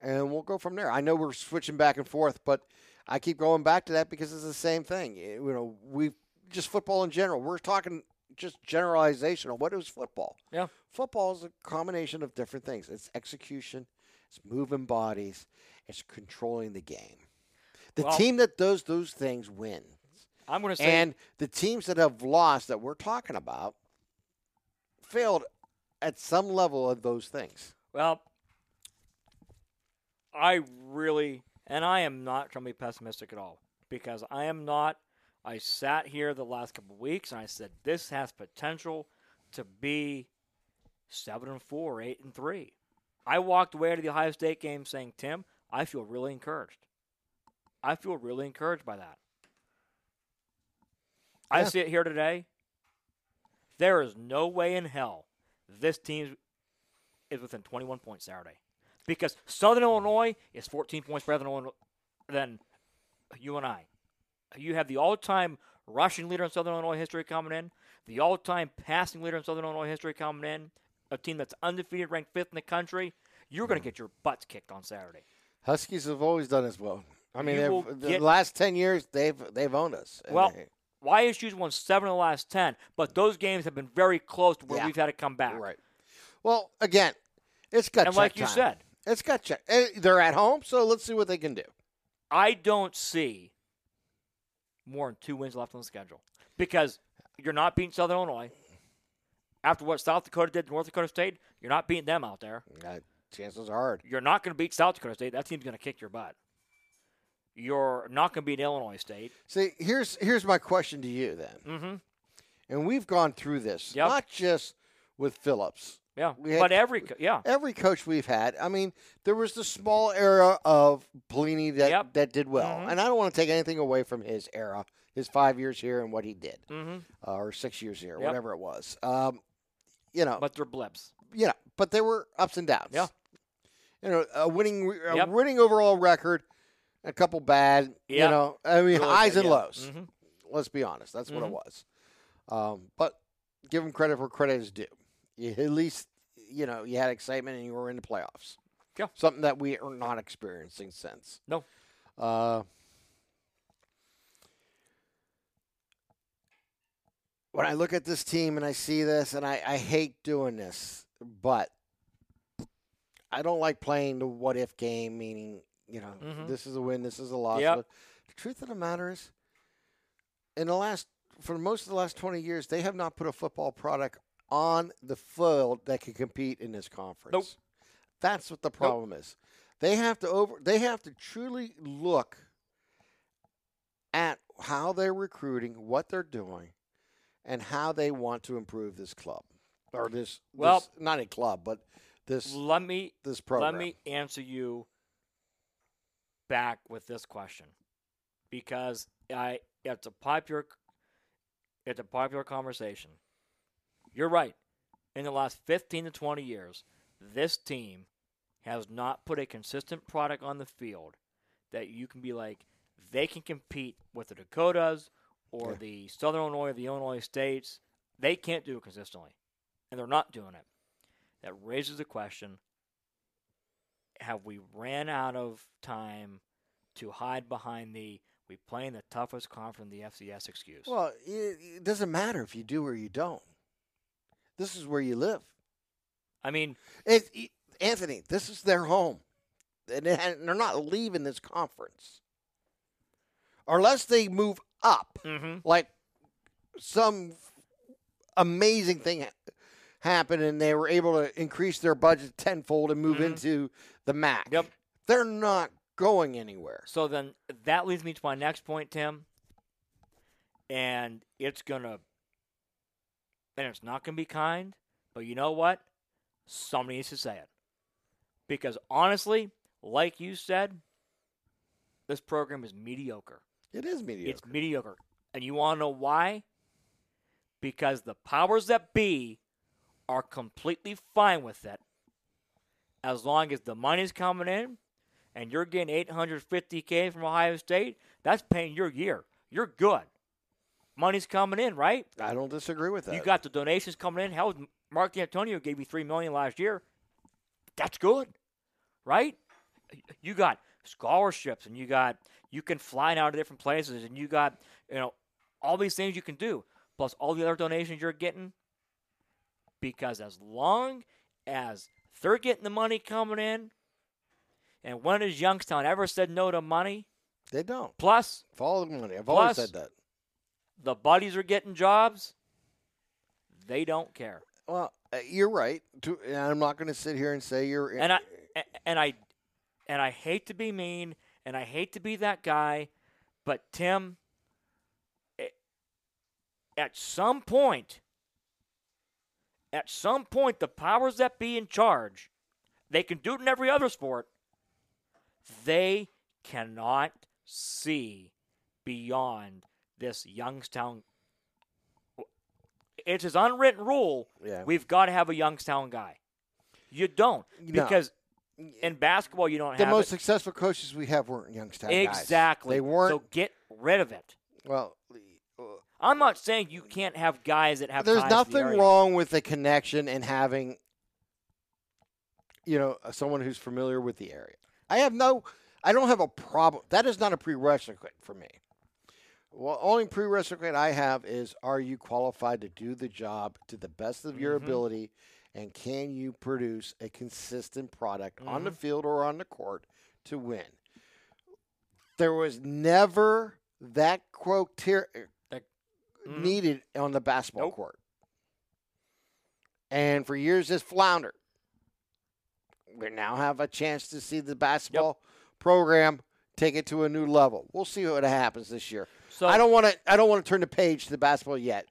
and we'll go from there. I know we're switching back and forth, but I keep going back to that because it's the same thing. You know, we just football in general. We're talking just generalization on what is football. Yeah, football is a combination of different things. It's execution, it's moving bodies, it's controlling the game. The well, team that does those things wins. I'm going to say, and the teams that have lost that we're talking about failed at some level of those things. Well, I really, and I am not trying to be pessimistic at all because I am not. I sat here the last couple of weeks and I said this has potential to be seven and four, eight and three. I walked away to the Ohio State game saying, Tim, I feel really encouraged. I feel really encouraged by that. Yeah. I see it here today. There is no way in hell this team is within twenty-one points Saturday because Southern Illinois is fourteen points better than, than you and I. You have the all-time rushing leader in Southern Illinois history coming in, the all-time passing leader in Southern Illinois history coming in, a team that's undefeated, ranked fifth in the country. You're going to get your butts kicked on Saturday. Huskies have always done as well. I mean, the get, last ten years, they've they've owned us. Well, they, Y S U's won seven of the last ten, but those games have been very close to where yeah, we've had to come back. Right. Well, again, it's gut check And like you time. said. It's gut check. They're at home, so let's see what they can do. I don't see more than two wins left on the schedule because you're not beating Southern Illinois. After what South Dakota did to North Dakota State, you're not beating them out there. Uh, chances are hard. You're not going to beat South Dakota State. That team's going to kick your butt. You're not going to beat Illinois State. See, here's here's my question to you then. Mm-hmm. And we've gone through this, yep. not just with Phillips. Yeah, we had, but every co- yeah every coach we've had. I mean, there was the small era of Pelini that, yep. that did well. Mm-hmm. And I don't want to take anything away from his era, his five years here and what he did, mm-hmm. uh, or six years here, yep. whatever it was. Um, you know, But they're blips. You know, but there were ups and downs. Yeah. You know, a winning, a yep. winning overall record. A couple bad, yeah. you know, I mean, really highs good, and yeah. lows. Mm-hmm. Let's be honest. That's mm-hmm. what it was. Um, but give them credit where credit is due. You, at least, you know, you had excitement and you were in the playoffs. Yeah. Something that we are not experiencing since. No. Uh, when I look at this team and I see this, and I, I hate doing this, but I don't like playing the what-if game, meaning – You know, mm-hmm. this is a win, this is a loss. Yep. But the truth of the matter is, in the last, for most of the last twenty years, they have not put a football product on the field that can compete in this conference. Nope. That's what the problem nope. is. They have to over. They have to truly look at how they're recruiting, what they're doing, and how they want to improve this club or this. Well, this, not a club, but this. Let me this program. Let me answer you. Back with this question because I it's a popular it's a popular conversation. You're right. In the last fifteen to twenty years, this team has not put a consistent product on the field that you can be like they can compete with the Dakotas or yeah. the Southern Illinois, the Illinois states, they can't do it consistently, and they're not doing it. That raises the question, have we ran out of time to hide behind the we play in the toughest conference in the F C S excuse? Well, it, it doesn't matter if you do or you don't. This is where you live. I mean, it, it, Anthony, this is their home. And they're not leaving this conference. Unless they move up, mm-hmm. like some amazing thing ha- happened and they were able to increase their budget tenfold and move mm-hmm. into the M A C. Yep. They're not going anywhere. So then that leads me to my next point, Tim. And it's going to, and it's not going to be kind, but you know what? Somebody needs to say it. Because honestly, like you said, this program is mediocre. It is mediocre. It's mediocre. And you want to know why? Because the powers that be are completely fine with it. As long as the money's coming in and you're getting eight hundred fifty thousand dollars from Ohio State, that's paying your year. You're good. Money's coming in, right? I don't disagree with that. You got the donations coming in. Hell, Mark Antonio gave you three million dollars last year. That's good, right? You got scholarships, and you got you can fly now to different places, and you got you know all these things you can do, plus all the other donations you're getting. Because as long as they're getting the money coming in, and when has Youngstown ever said no to money? They don't. Plus, follow the money. I've plus, always said that. The buddies are getting jobs. They don't care. Well, you're right. And I'm not going to sit here and say you're. And I and I and I hate to be mean, and I hate to be that guy, but Tim, it, at some point, at some point, the powers that be in charge, they can do it in every other sport. They cannot see beyond this Youngstown. It's his unwritten rule. Yeah. We've got to have a Youngstown guy. You don't. Because no. in basketball, you don't the have The most it. successful coaches we have weren't Youngstown exactly. guys. Exactly. They weren't. So get rid of it. Well, uh, I'm not saying you can't have guys that have There's nothing the wrong with the connection and having, you know, someone who's familiar with the area. I have no, I don't have a problem. That is not a prerequisite for me. Well, only prerequisite I have is: are you qualified to do the job to the best of your mm-hmm. ability, and can you produce a consistent product mm-hmm. on the field or on the court to win? There was never that criteria that, mm-hmm. needed on the basketball nope. court, and for years it's floundered. We now have a chance to see the basketball yep. program take it to a new level. We'll see what happens this year. So, I don't want to. I don't want to turn the page to the basketball yet.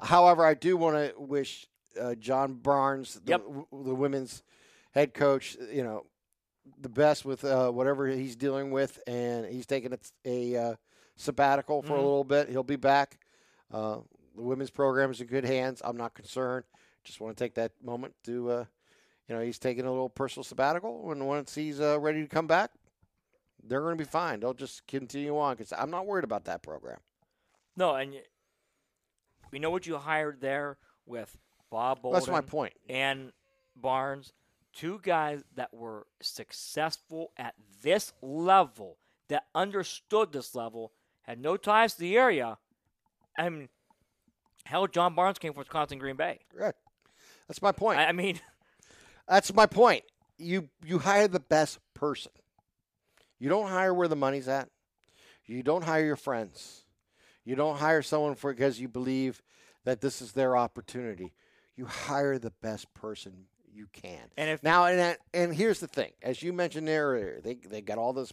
However, I do want to wish uh, John Barnes, the, yep. w- the women's head coach, you know, the best with uh, whatever he's dealing with, and he's taking a, a uh, sabbatical for mm-hmm. a little bit. He'll be back. Uh, the women's program is in good hands. I'm not concerned. Just want to take that moment to, uh, you know, he's taking a little personal sabbatical, and once he's uh, ready to come back, they're going to be fine. They'll just continue on because I'm not worried about that program. No, and you, you know what you hired there with Bob Bolden? That's my point. And Barnes, two guys that were successful at this level, that understood this level, had no ties to the area. I mean, hell, John Barnes came from Wisconsin, Green Bay. Right. That's my point. I, I mean. That's my point. You you hire the best person. You don't hire where the money's at. You don't hire your friends. You don't hire someone for because you believe that this is their opportunity. You hire the best person you can. And if now, and and here's the thing: as you mentioned earlier, they they got all this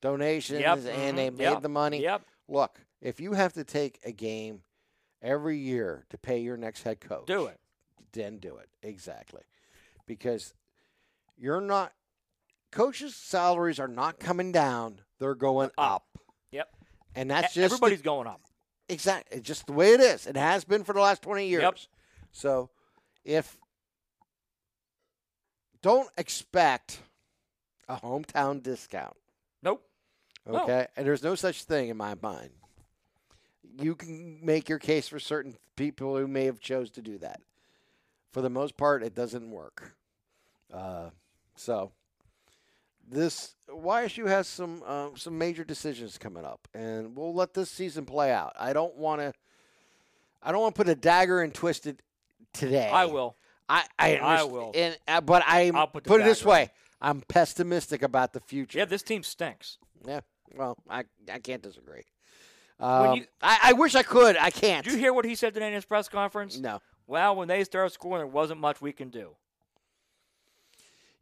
donations yep, and mm-hmm, they made yep, the money. Yep. Look, if you have to take a game every year to pay your next head coach, do it. Then do it exactly, because you're not. Coaches' salaries are not coming down; they're going up. up. Yep, and that's just everybody's the, going up. Exactly, it's just the way it is. It has been for the last twenty years. Yep. So, if don't expect a hometown discount. Nope. Okay, no. And there's no such thing in my mind. you can make your case for certain people who may have chose to do that. For the most part, it doesn't work. Uh, so this Y S U has some uh, some major decisions coming up, and we'll let this season play out. I don't want to. I don't want to put a dagger and twist it today. I will. I I, I will. And, uh, but I put, put it this way: I'm pessimistic about the future. Yeah, this team stinks. Yeah. Well, I I can't disagree. Um, you, I, I wish I could. I can't. Did you hear what he said today in his press conference? No. Well, when they started scoring, there wasn't much we can do.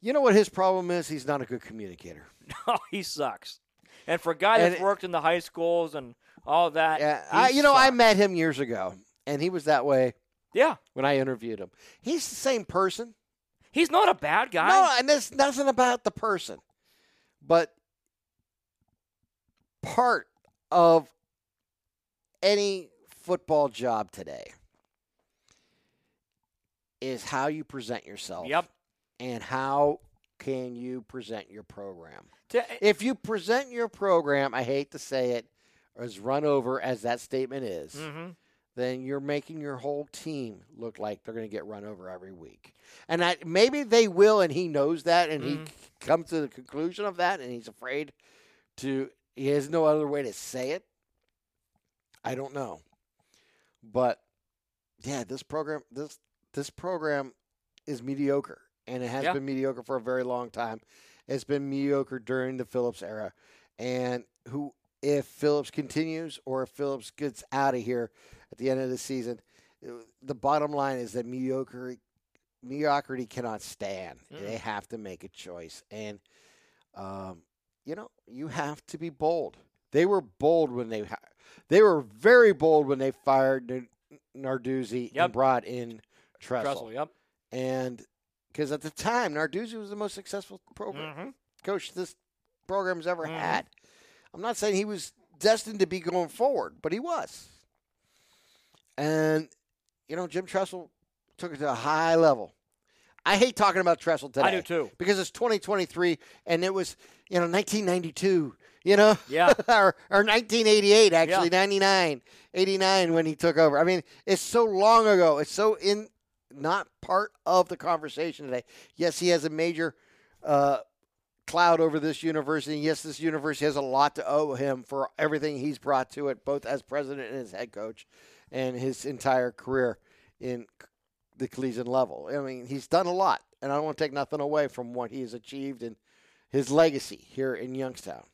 You know what his problem is? He's not a good communicator. No, he sucks. And for a guy that's and, worked in the high schools and all that, yeah, I, you sucks. know, I met him years ago, and he was that way. Yeah. When I interviewed him, he's the same person. He's not a bad guy. No, and there's nothing about the person, but part of any football job today is how you present yourself. Yep. And how can you present your program? To, if you present your program, I hate to say it, as run over as that statement is, mm-hmm. then you're making your whole team look like they're going to get run over every week. And I, maybe they will, and he knows that, and mm-hmm. he comes to the conclusion of that, and he's afraid to – he has no other way to say it. I don't know. But, yeah, this program this this program is mediocre, and it has yeah. been mediocre for a very long time. It's been mediocre during the Phillips era. And who if Phillips continues or if Phillips gets out of here at the end of the season, the bottom line is that mediocre, mediocrity cannot stand. Mm. They have to make a choice. And, um, you know, you have to be bold. They were bold when they – They were very bold when they fired Narduzzi yep. and brought in Tressel. Tressel yep. And because at the time, Narduzzi was the most successful program mm-hmm. coach this program's ever mm-hmm. had. I'm not saying he was destined to be going forward, but he was. And, you know, Jim Tressel took it to a high level. I hate talking about Tressel today. I do too. Because it's twenty twenty-three, and it was, you know, nineteen ninety-two. You know, yeah, or, or nineteen eighty-eight, actually, yeah. ninety-nine, eighty-nine when he took over. I mean, it's so long ago. It's so in not part of the conversation today. Yes, he has a major uh, cloud over this university. Yes, this university has a lot to owe him for everything he's brought to it, both as president and as head coach and his entire career in the collegiate level. I mean, he's done a lot, and I don't want to take nothing away from what he has achieved and his legacy here in Youngstown.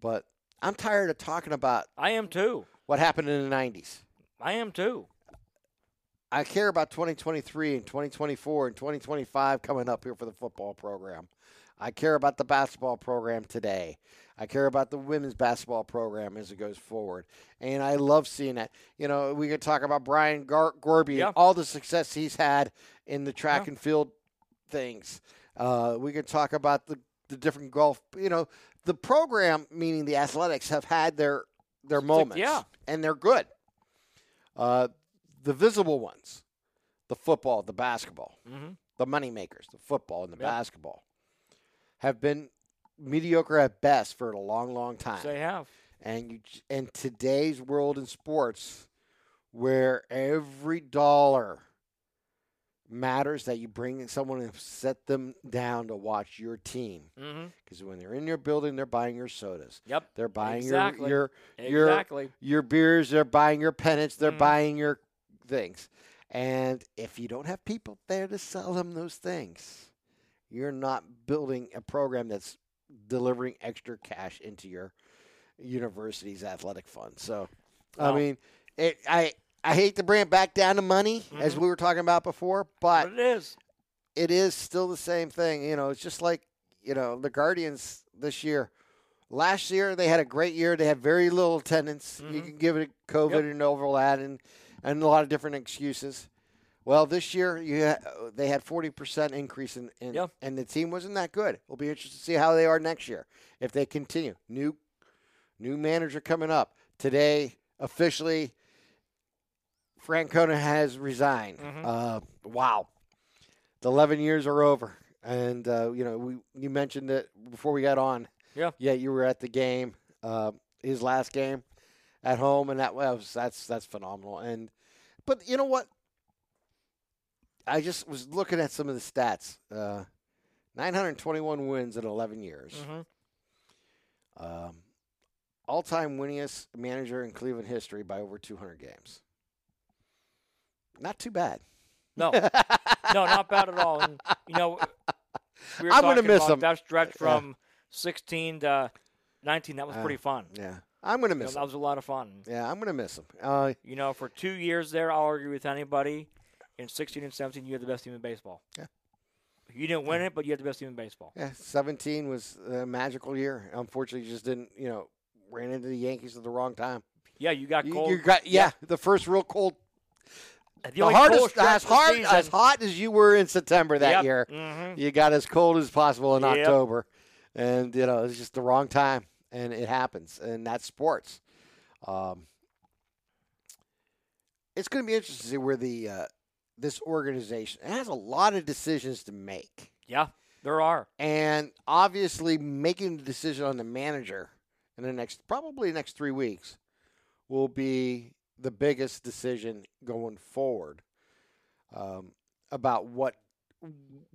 But I'm tired of talking about. I am too. What happened in the nineties? I am too. I care about twenty twenty-three and twenty twenty-four and twenty twenty-five coming up here for the football program. I care about the basketball program today. I care about the women's basketball program as it goes forward. And I love seeing that. You know, we could talk about Brian Gar- Gorby yeah. and all the success he's had in the track yeah. and field things. Uh, we could talk about the, the different golf, you know. The program, meaning the athletics, have had their their moments, yeah. and they're good. Uh, the visible ones, the football, the basketball, mm-hmm. the moneymakers, the football and the yep. basketball, have been mediocre at best for a long, long time. They have. And you, and today's world in sports, where every dollar matters that you bring someone and set them down to watch your team, because mm-hmm. when they're in your building, they're buying your sodas. Yep, they're buying exactly. your your exactly. your your beers. They're buying your pennants. They're mm-hmm. buying your things. And if you don't have people there to sell them those things, you're not building a program that's delivering extra cash into your university's athletic fund. So, wow. I mean, it, I. I hate to bring it back down to money, mm-hmm. as we were talking about before, but, but it is it is still the same thing. You know, it's just like, you know, the Guardians this year. Last year, they had a great year. They had very little attendance. Mm-hmm. You can give it COVID yep. and over that and, and a lot of different excuses. Well, this year, you ha- they had forty percent increase, in, in yep. and the team wasn't that good. We'll be interested to see how they are next year, if they continue. New, new manager coming up. Today, officially, Francona has resigned. Mm-hmm. Uh, wow. The eleven years are over. And, uh, you know, we you mentioned it before we got on. Yeah. Yeah, you were at the game, uh, his last game. at home, and that was that's that's phenomenal. And but you know what? I just was looking at some of the stats. Uh, nine hundred twenty-one wins in eleven years. Mm-hmm. Um, all-time winningest manager in Cleveland history by over two hundred games. Not too bad. No, no, not bad at all. And you know, we were I'm going to miss them. That stretch from yeah. sixteen to nineteen, that was uh, pretty fun. Yeah, I'm going to miss. You know, that was a lot of fun. Yeah, I'm going to miss them. Uh, you know, for two years there, I'll argue with anybody. In sixteen and seventeen, you had the best team in baseball. Yeah. You didn't win it, but you had the best team in baseball. Yeah, seventeen was a magical year. Unfortunately, you just didn't, you know, ran into the Yankees at the wrong time. Yeah, you got you, cold. You got, yeah, yeah, the first real cold. The, the hardest, as hard, as hot as you were in September that yep. year, mm-hmm. you got as cold as possible in yep. October. And, you know, it's just the wrong time, and it happens. And that's sports. Um, it's going to be interesting to see where the uh, – this organization, it has a lot of decisions to make. Yeah, there are. And obviously making the decision on the manager in the next, probably next three weeks, will be the biggest decision going forward um, about what,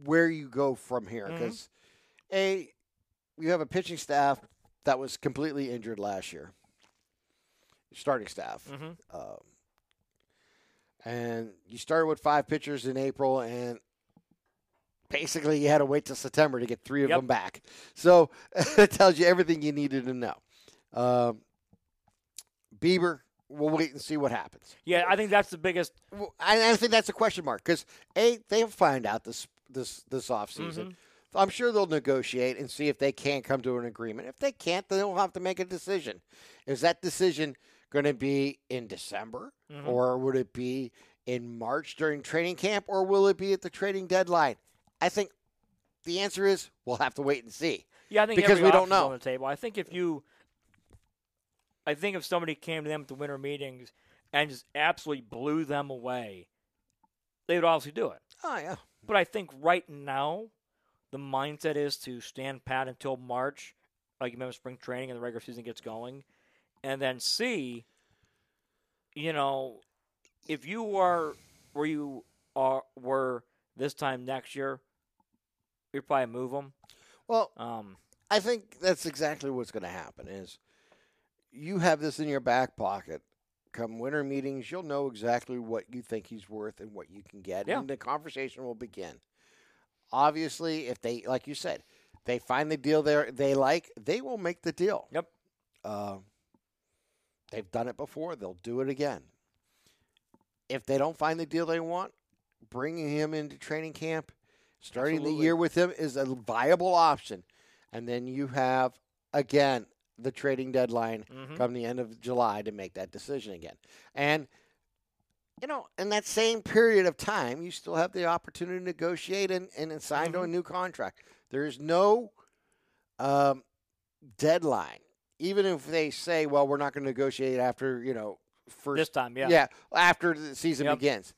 where you go from here. Because, mm-hmm. A, you have a pitching staff that was completely injured last year, starting staff. Mm-hmm. Um, and you started with five pitchers in April, and basically you had to wait till September to get three of yep. them back. So it tells you everything you needed to know. Um, Bieber, we'll wait and see what happens. Yeah, I think that's the biggest. Well, I, I think that's a question mark because, A, they'll find out this this this offseason. Mm-hmm. I'm sure they'll negotiate and see if they can come to an agreement. If they can't, then they'll have to make a decision. Is that decision going to be in December, mm-hmm. or would it be in March during training camp, or will it be at the trading deadline? I think the answer is we'll have to wait and see. Yeah, I think because every we don't know. On the table. I think if you, I think if somebody came to them at the winter meetings and just absolutely blew them away, they would obviously do it. Oh yeah, but I think right now the mindset is to stand pat until March, like you remember spring training and the regular season gets going. And then see, you know, if you are where you are were this time next year, you'd probably move them. Well, um, I think that's exactly what's going to happen is you have this in your back pocket. Come winter meetings, you'll know exactly what you think he's worth and what you can get, yeah. and the conversation will begin. Obviously, if they, like you said, they find the deal they they like, they will make the deal. Yep. Uh, They've done it before. They'll do it again. If they don't find the deal they want, bringing him into training camp, starting Absolutely. the year with him is a viable option. And then you have, again, the trading deadline mm-hmm. come the end of July to make that decision again. And, you know, in that same period of time, you still have the opportunity to negotiate and, and sign mm-hmm. to a new contract. There is no um, deadline. Even if they say, well, we're not going to negotiate after, you know, first. This time, yeah. Yeah, after the season yep. begins.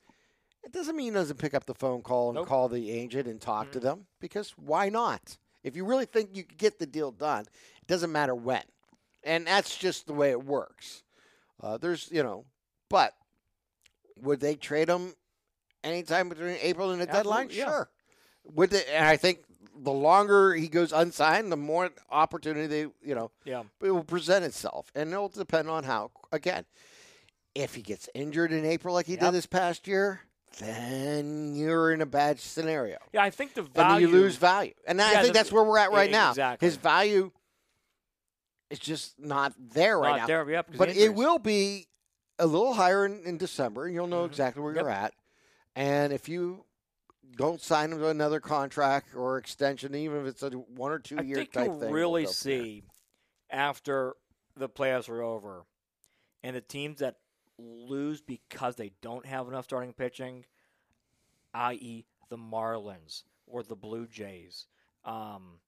It doesn't mean he doesn't pick up the phone call and nope. call the agent and talk mm-hmm. to them because why not? If you really think you could get the deal done, it doesn't matter when. And that's just the way it works. Uh, there's, you know, but would they trade him anytime between April and the Absolutely, deadline? Yeah. Sure. Would they, and I think. The longer he goes unsigned, the more opportunity they, you know, yeah. it will present itself. And it'll depend on how, again, if he gets injured in April like he yep. did this past year, then you're in a bad scenario. Yeah, I think the value. And you lose value. And yeah, I think the, that's where we're at right yeah, exactly. now. His value is just not there right not now. There, yep, but it will be a little higher in, in December, and you'll know mm-hmm. exactly where yep. you're at. And if you don't sign him to another contract or extension, even if it's a one or two I year type thing. I think you'll really see there. After the playoffs are over, and the teams that lose because they don't have enough starting pitching, that is, the Marlins or the Blue Jays, um,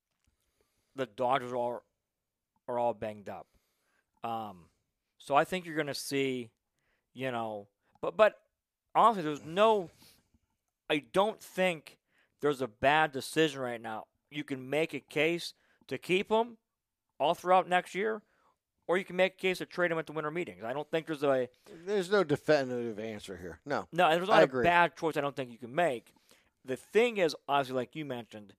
the Dodgers are all, are all banged up. Um, so I think you're going to see, you know, but but honestly, there's no. I don't think there's a bad decision right now. You can make a case to keep him all throughout next year Or you can make a case to trade him at the winter meetings. I don't think there's a – There's no definitive answer here. No. No, there's not I a agree. bad choice I don't think you can make. The thing is, obviously, like you mentioned,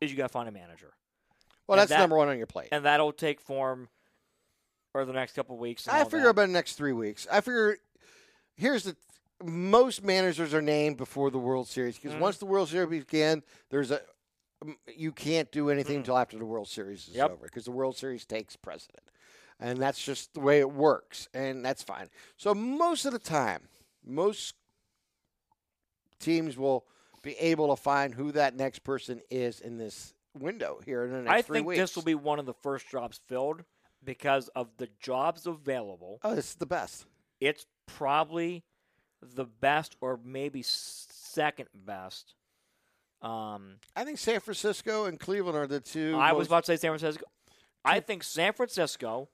is you got to find a manager. Well, and that's that, number one on your plate. And that'll take form over the next couple of weeks. I figure that. about the next three weeks. I figure – here's the – most managers are named before the World Series because mm. once the World Series began, there's a – you can't do anything until after the World Series is yep. over because the World Series takes precedent. And that's just the way it works, and that's fine. So most of the time, most teams will be able to find who that next person is in this window here in the next I three weeks. I think this will be one of the first jobs filled because of the jobs available. Oh, this is the best. It's probably the best or maybe second best. Um, I think San Francisco and Cleveland are the two. I was about to say San Francisco. I think San Francisco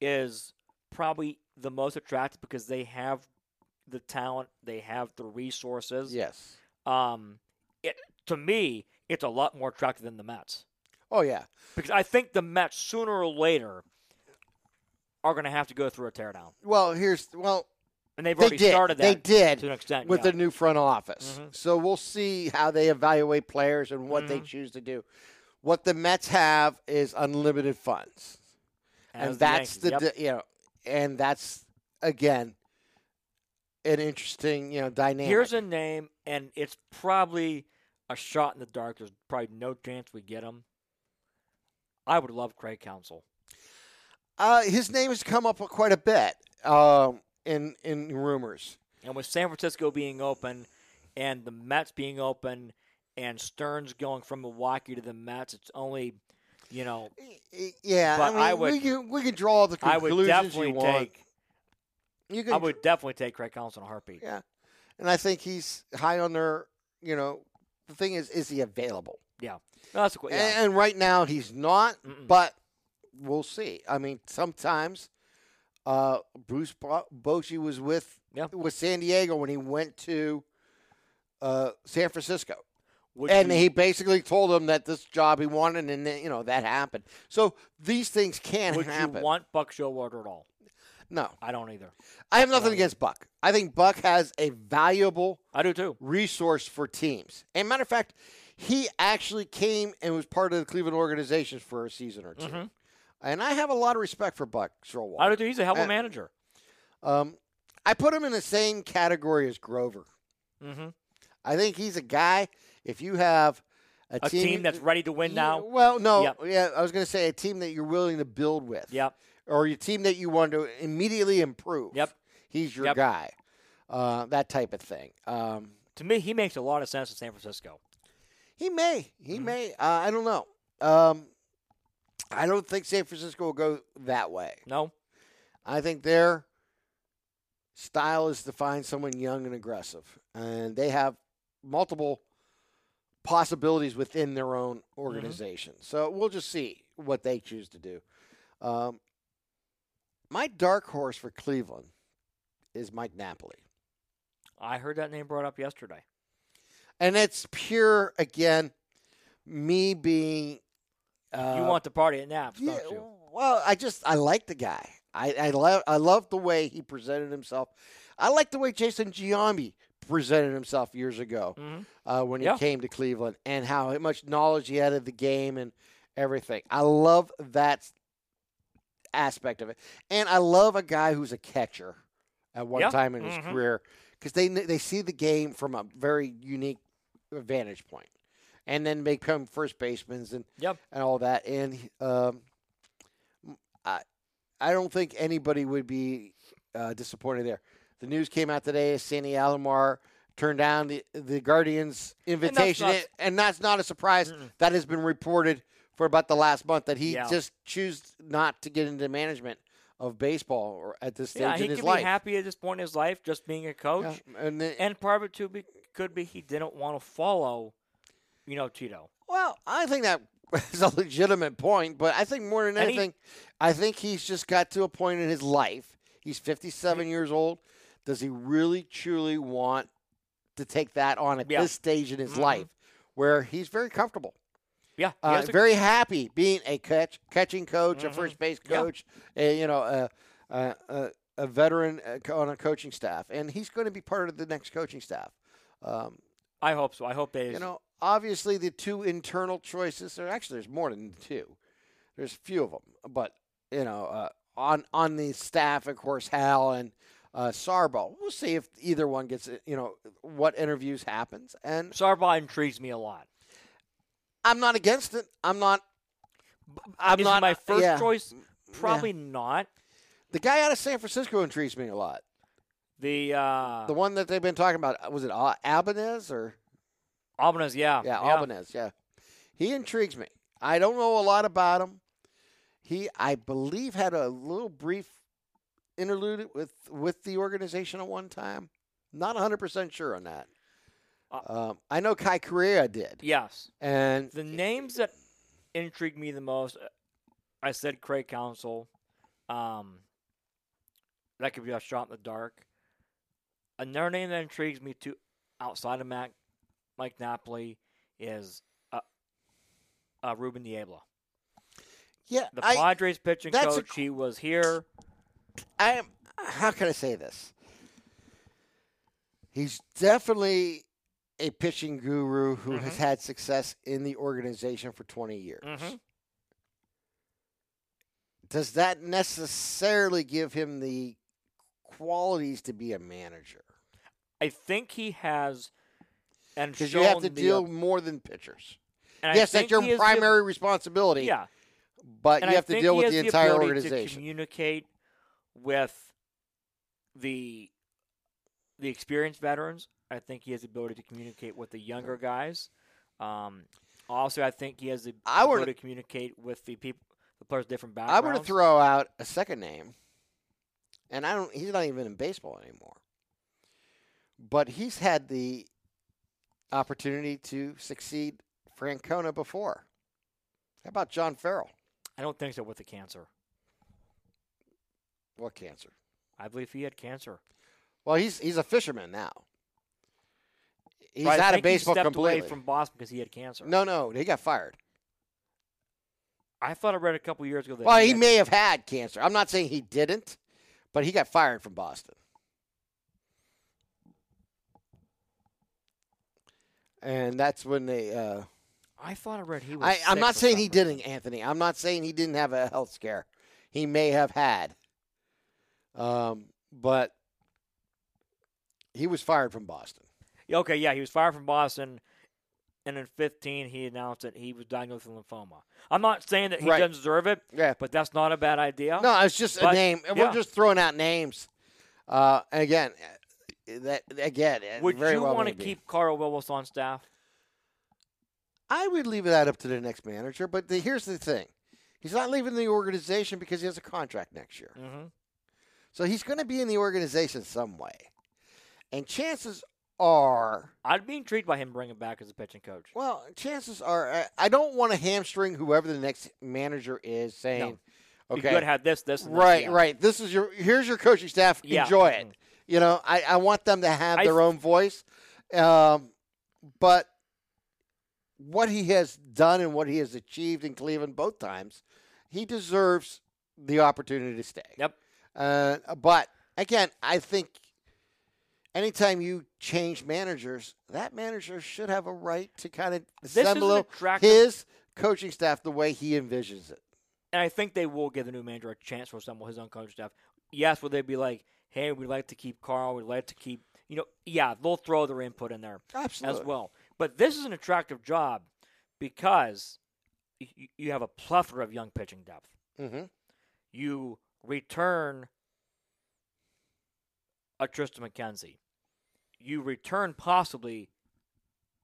is probably the most attractive because they have the talent, they have the resources. Yes. Um, it, to me, it's a lot more attractive than the Mets. Oh, yeah. Because I think the Mets, sooner or later, are going to have to go through a teardown. Well, here's – well – And they've already they started that they did to an extent, with yeah. the new front office. Mm-hmm. So we'll see how they evaluate players and what mm-hmm. they choose to do. What the Mets have is unlimited funds, As and that's the, the yep. you know, and that's again an interesting you know dynamic. Here's a name, and it's probably a shot in the dark. There's probably no chance we get him. I would love Craig Counsell. Uh, his name has come up quite a bit. Um, In, in rumors. And with San Francisco being open and the Mets being open and Stearns going from Milwaukee to the Mets, it's only, you know. Yeah, but I mean, I would, we, can, we can draw the conclusions I would definitely you want. Take, you can, I would definitely take Craig Counsell in a heartbeat. Yeah, and I think he's high on their, you know, the thing is, is he available? Yeah. No, that's a, yeah. And, and right now he's not, Mm-mm. but we'll see. I mean, sometimes. Uh, Bruce Bochy was with yeah. with San Diego when he went to uh, San Francisco, Would and you, he basically told him that this job he wanted, and then, you know that happened. So these things can Would happen. Would you want Buck Showalter at all? No, I don't either. I have nothing I against Buck. I think Buck has a valuable I do too resource for teams. And matter of fact, he actually came and was part of the Cleveland organization for a season or two. Mm-hmm. And I have a lot of respect for Buck Showalter. I do too. He's a hell of a manager. Um, I put him in the same category as Grover. Mm-hmm. I think he's a guy. If you have a, a team, team that's ready to win you, now, well, no, yep. yeah, I was going to say a team that you're willing to build with, yep, or a team that you want to immediately improve. Yep, he's your yep. guy. Uh, that type of thing. Um, to me, he makes a lot of sense in San Francisco. He may. He mm-hmm. may. Uh, I don't know. Um, I don't think San Francisco will go that way. No. I think their style is to find someone young and aggressive. And they have multiple possibilities within their own organization. Mm-hmm. So we'll just see what they choose to do. Um, my dark horse for Cleveland is Mike Napoli. I heard that name brought up yesterday. And it's pure, again, me being... You want the party at Naps, yeah, don't you? Well, I just I like the guy. I I love I love the way he presented himself. I like the way Jason Giambi presented himself years ago mm-hmm. uh, when he yeah. came to Cleveland and how much knowledge he had of the game and everything. I love that aspect of it, and I love a guy who's a catcher at one yeah. time in mm-hmm. his career because they they see the game from a very unique vantage point. And then become first basemen and yep. and all that. And um, I I don't think anybody would be uh, disappointed there. The news came out today: Sandy Alomar turned down the, the Guardians' invitation, and that's not, and that's not a surprise. Mm-mm. That has been reported for about the last month that he yeah. just chose not to get into management of baseball or at this stage yeah, in his life. He can be happy at this point in his life just being a coach, yeah. and the, and part of it too be, could be he didn't want to follow. You know, Tito. Well, I think that is a legitimate point, but I think more than and anything, he, I think he's just got to a point in his life. He's fifty-seven he, years old. Does he really, truly want to take that on at yeah. this stage in his mm-hmm. life where he's very comfortable? Yeah, uh, a- very happy being a catch catching coach, mm-hmm. a first base coach, yeah. a, you know, a a, a, a veteran on a coaching staff, and he's going to be part of the next coaching staff. Um, I hope so. I hope they. You know, obviously the two internal choices. There actually there's more than two. There's a few of them, but you know, uh, on on the staff, of course, Hal and. Uh, Sarbo. We'll see if either one gets, you know, what interviews happens. And Sarbo intrigues me a lot. I'm not against it. I'm not. I'm Is not my first yeah. choice. Probably yeah. not. The guy out of San Francisco intrigues me a lot. The uh, the one that they've been talking about, was it Albanez or Albanez? Yeah, yeah, yeah. Albanez. Yeah, he intrigues me. I don't know a lot about him. He, I believe, had a little brief. Interlude with with the organization at one time. Not one hundred percent sure on that. Uh, um, I know Kai Correa did. Yes. And the names that intrigue me the most, I said Craig Counsell. Um, that could be a shot in the dark. Another name that intrigues me too, outside of Mac, Mike Napoli, is uh, uh, Ruben Diablo. Yeah, the Padres I, pitching coach. A, he was here. I am. How can I say this? He's definitely a pitching guru who mm-hmm. has had success in the organization for twenty years. Mm-hmm. Does that necessarily give him the qualities to be a manager? I think he has, and because you have to deal up- more than pitchers. And yes, that's your primary the- responsibility. Yeah, but and you have to deal with the, the entire organization. To communicate. With the the experienced veterans, I think he has the ability to communicate with the younger guys. Um, also, I think he has the I ability to communicate with the people, the players, different backgrounds. I want to throw out a second name, and I don't. He's not even in baseball anymore, but he's had the opportunity to succeed Francona before. How about John Farrell? I don't think so with the cancer. What cancer? I believe he had cancer. Well, he's he's a fisherman now. He's out of baseball he completely. Away from Boston because he had cancer. No, no, he got fired. I thought I read a couple years ago that. Well, he, he may cancer. have had cancer. I'm not saying he didn't, but he got fired from Boston. And that's when they. Uh, I thought I read he was. I, I'm not saying he didn't, Anthony. I'm not saying he didn't have a health scare. He may have had. Um, but he was fired from Boston. Okay, yeah, he was fired from Boston, and in fifteen he announced that he was diagnosed with lymphoma. I'm not saying that he right. doesn't deserve it, yeah. but that's not a bad idea. No, it's just but, a name. Yeah. We're just throwing out names. Uh, and again, that again, would very you well want to keep be. Carl Willis on staff? I would leave that up to the next manager. But the, here's the thing: he's not leaving the organization because he has a contract next year. Mm-hmm. So he's going to be in the organization some way. And chances are... I'd be intrigued by him bringing back as a pitching coach. Well, chances are... I don't want to hamstring whoever the next manager is saying... No. Okay, you could have this, this, and right, this. Right, right. This is your... Here's your coaching staff. Yeah. Enjoy it. You know, I, I want them to have I, their own voice. Um, but what he has done and what he has achieved in Cleveland both times, he deserves the opportunity to stay. Yep. Uh, but, again, I think anytime you change managers, that manager should have a right to kind of assemble his coaching staff the way he envisions it. And I think they will give the new manager a chance to assemble his own coaching staff. Yes, will they be like, hey, we'd like to keep Carl, we'd like to keep, you know, yeah, they'll throw their input in there Absolutely. As well. But this is an attractive job because y- you have a plethora of young pitching depth. Mm-hmm. You... Return a Tristan McKenzie. You return possibly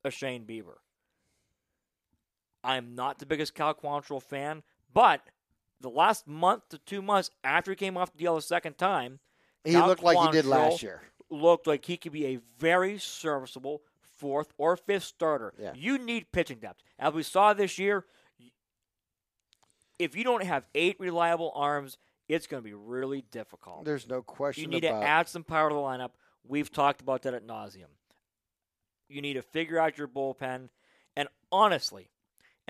a Shane Bieber. I'm not the biggest Cal Quantrill fan, but the last month to two months after he came off the deal a second time, he Cal looked Quantrill like he did last year. Looked like he could be a very serviceable fourth or fifth starter. Yeah. You need pitching depth. As we saw this year, if you don't have eight reliable arms, it's going to be really difficult. There's no question about it. You need to add some power to the lineup. We've talked about that ad nauseum. You need to figure out your bullpen. And honestly,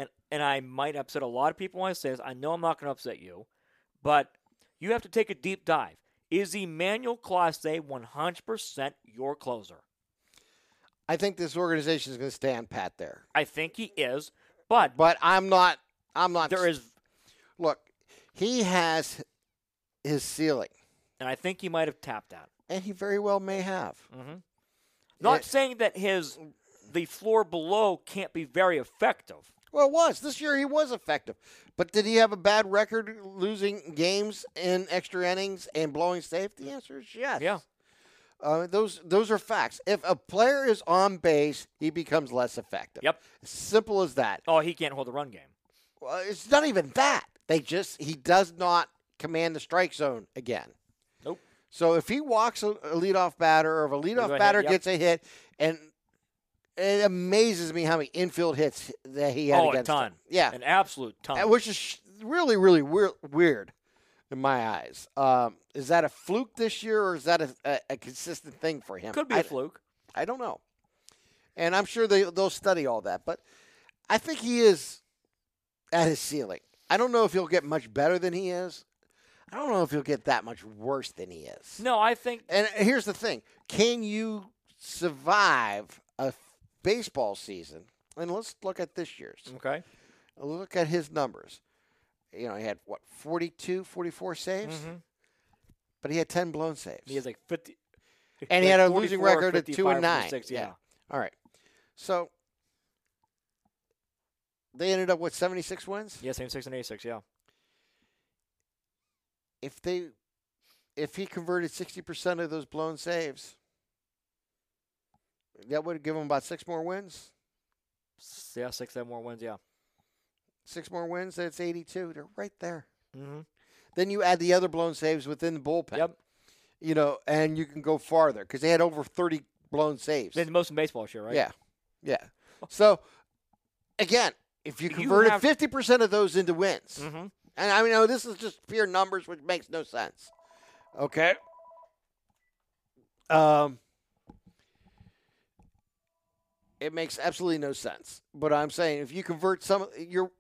and and I might upset a lot of people when I say this. I know I'm not going to upset you, but you have to take a deep dive. Is Emmanuel Clase one hundred percent your closer? I think this organization is going to stand pat there. I think he is, but but I'm not. I'm not. There is. Look, he has his ceiling, and I think he might have tapped that, and he very well may have. Mm-hmm. Not it, saying that his the floor below can't be very effective. Well, it was. This year he was effective. But did he have a bad record losing games in extra innings and blowing safe? The answer is yes. Yeah. Uh, those those are facts. If a player is on base, he becomes less effective. Yep. Simple as that. Oh, he can't hold the run game. Well, it's not even that. They just he does not command the strike zone again. Nope. So if he walks a, a leadoff batter or if a leadoff batter hit, yep. gets a hit, and it amazes me how many infield hits that he had oh, against him. Oh, a ton. Him. Yeah. An absolute ton. Which is really, really weir- weird. In my eyes, um, is that a fluke this year, or is that a, a, a consistent thing for him? Could be I, a fluke. I don't know, and I'm sure they, they'll study all that. But I think he is at his ceiling. I don't know if he'll get much better than he is. I don't know if he'll get that much worse than he is. No, I think. And here's the thing: can you survive a baseball season? And let's look at this year's. Okay. Look at his numbers. You know, he had, what, forty-two, forty-four saves? Mm-hmm. But he had ten blown saves. He has like fifty. And he had a losing record at two and nine. fifty-six, yeah. yeah. All right. So, they ended up with seventy-six wins? Yeah, seventy-six and eighty-six, yeah. If they, if he converted sixty percent of those blown saves, that would give him about six more wins? Yeah, six, seven more wins, yeah. Six more wins, that's eighty-two. They're right there. Mm-hmm. Then you add the other blown saves within the bullpen. Yep. You know, and you can go farther because they had over thirty blown saves. They're the most in baseball this year, right? Yeah. Yeah. So, again, if you converted you have... fifty percent of those into wins, mm-hmm. and I mean, this is just pure numbers, which makes no sense. Okay. Um. It makes absolutely no sense. But I'm saying if you convert some, you're.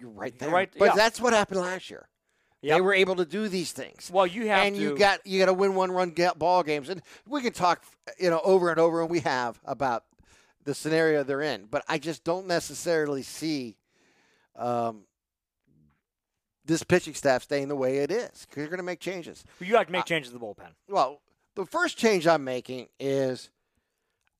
You're right there. You're right, but yeah. that's what happened last year. Yep. They were able to do these things. Well, you have and to. And you got you got to win one-run ball games. And we can talk, you know, over and over, and we have, about the scenario they're in. But I just don't necessarily see um, this pitching staff staying the way it is. Because you're going to make changes. Well, you have to make uh, changes to the bullpen. Well, the first change I'm making is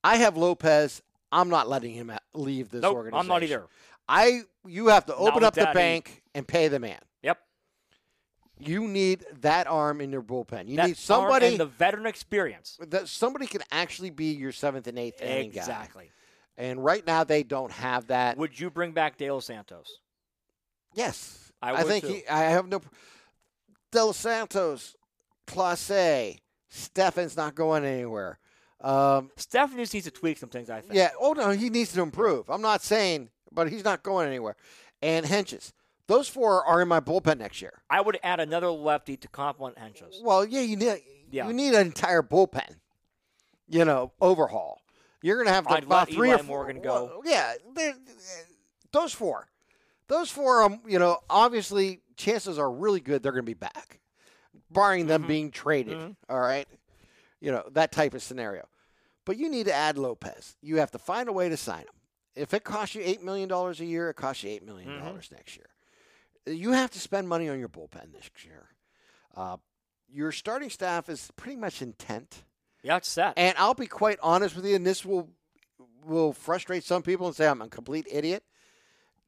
I have Lopez. I'm not letting him leave this nope, organization. I'm not either. I you have to open no, up daddy. the bank and pay the man. Yep. You need that arm in your bullpen. You that need somebody and the veteran experience. That somebody can actually be your seventh and eighth inning guy. Exactly. And right now they don't have that. Would you bring back De Los Santos? Yes, I would I think too. He, I have no. De Los Santos, Clase, Stefan's not going anywhere. Um, Stefan just needs to tweak some things. I think. Yeah. Oh no, he needs to improve. I'm not saying. But he's not going anywhere. And Henches. Those four are in my bullpen next year. I would add another lefty to complement Henches. Well, yeah, you need yeah. you need an entire bullpen, you know, overhaul. You're going to have I'd about let three Eli or four. Morgan go. Well, yeah, those four. Those four, um, you know, obviously chances are really good they're going to be back, barring mm-hmm. them being traded, mm-hmm. all right? You know, that type of scenario. But you need to add Lopez. You have to find a way to sign him. If it costs you eight million dollars a year, it costs you eight million dollars mm-hmm. next year. You have to spend money on your bullpen next year. Uh, your starting staff is pretty much intent. Yeah, it's set. And I'll be quite honest with you, and this will will frustrate some people and say I'm a complete idiot.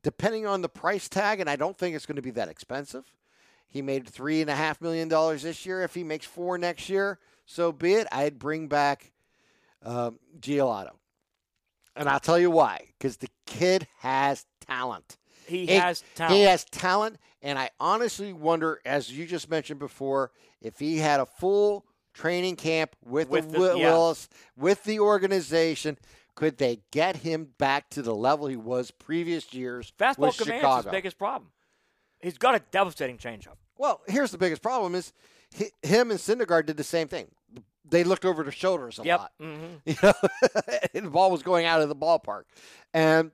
Depending on the price tag, and I don't think it's going to be that expensive. He made three point five million dollars this year. If he makes four next year, so be it. I'd bring back um, Giolotto. And I'll tell you why. Because the kid has talent. He it, has talent. He has talent. And I honestly wonder, as you just mentioned before, if he had a full training camp with, with the, the Willis, yeah. with the organization, could they get him back to the level he was previous years Fastball with Chicago? Fastball command is his biggest problem. He's got a devastating changeup. Well, here's the biggest problem is he, him and Syndergaard did the same thing. They looked over their shoulders a yep. lot. Mm-hmm. You know, the ball was going out of the ballpark. And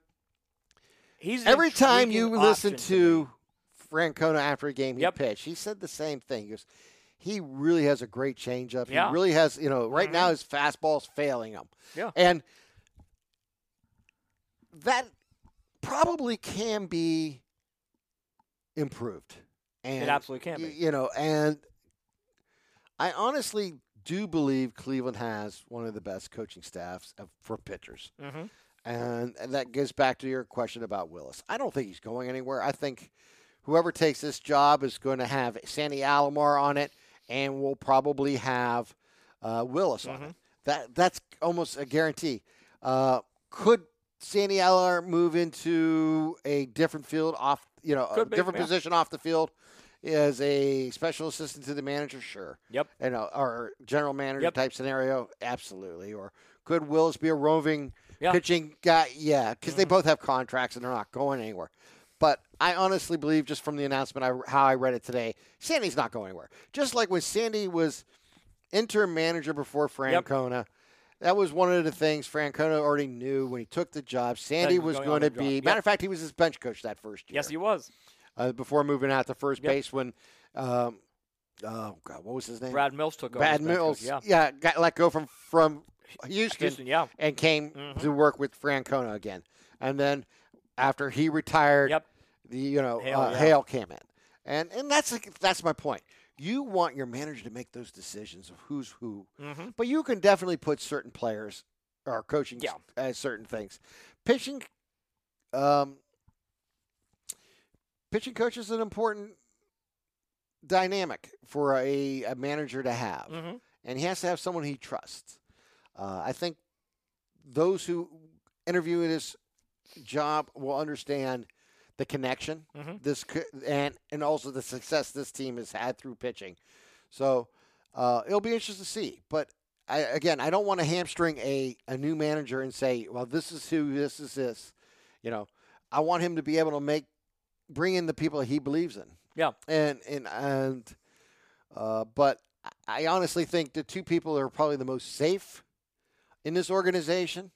he's every time you listen to Francona after a game he yep. pitched, he said the same thing. He goes, he really has a great changeup. Yeah. He really has, you know, right mm-hmm. now his fastball's failing him. Yeah. And that probably can be improved. And, it absolutely can be. You know, and I honestly do believe Cleveland has one of the best coaching staffs for pitchers. Mm-hmm. And, and that goes back to your question about Willis. I don't think he's going anywhere. I think whoever takes this job is going to have Sandy Alomar on it, and we'll probably have uh, Willis mm-hmm. on it. That That's almost a guarantee. Uh, could Sandy Alomar move into a different field off, you know, could a be, different yeah. position off the field? As a special assistant to the manager, sure. Yep. And uh, or general manager yep. type scenario, absolutely. Or could Willis be a roving yeah. pitching guy? Yeah, because mm-hmm. they both have contracts and they're not going anywhere. But I honestly believe, just from the announcement, I, how I read it today, Sandy's not going anywhere. Just like when Sandy was interim manager before Francona, yep. that was one of the things Francona already knew when he took the job. Sandy was going, going to be, yep. matter of fact, he was his bench coach that first year. Yes, he was. Uh, before moving out to first yep. base when, um, oh, God, what was his name? Brad Mills took over. Brad Mills, yeah. yeah, got let go from, from Houston, Houston yeah. and came mm-hmm. to work with Francona again. And then after he retired, yep. the you know Hale, uh, yeah. Hale came in. And and that's that's my point. You want your manager to make those decisions of who's who. Mm-hmm. But you can definitely put certain players or coaching yeah. uh, certain things. Pitching um, – Pitching coach is an important dynamic for a, a manager to have, mm-hmm. and he has to have someone he trusts. Uh, I think those who interview in this job will understand the connection, mm-hmm. this and and also the success this team has had through pitching. So uh, it'll be interesting to see. But I, again, I don't want to hamstring a, a new manager and say, well, this is who, this is this. You know, I want him to be able to make. Bring in the people he believes in. Yeah. And, and, and, uh, but I honestly think the two people that are probably the most safe in this organization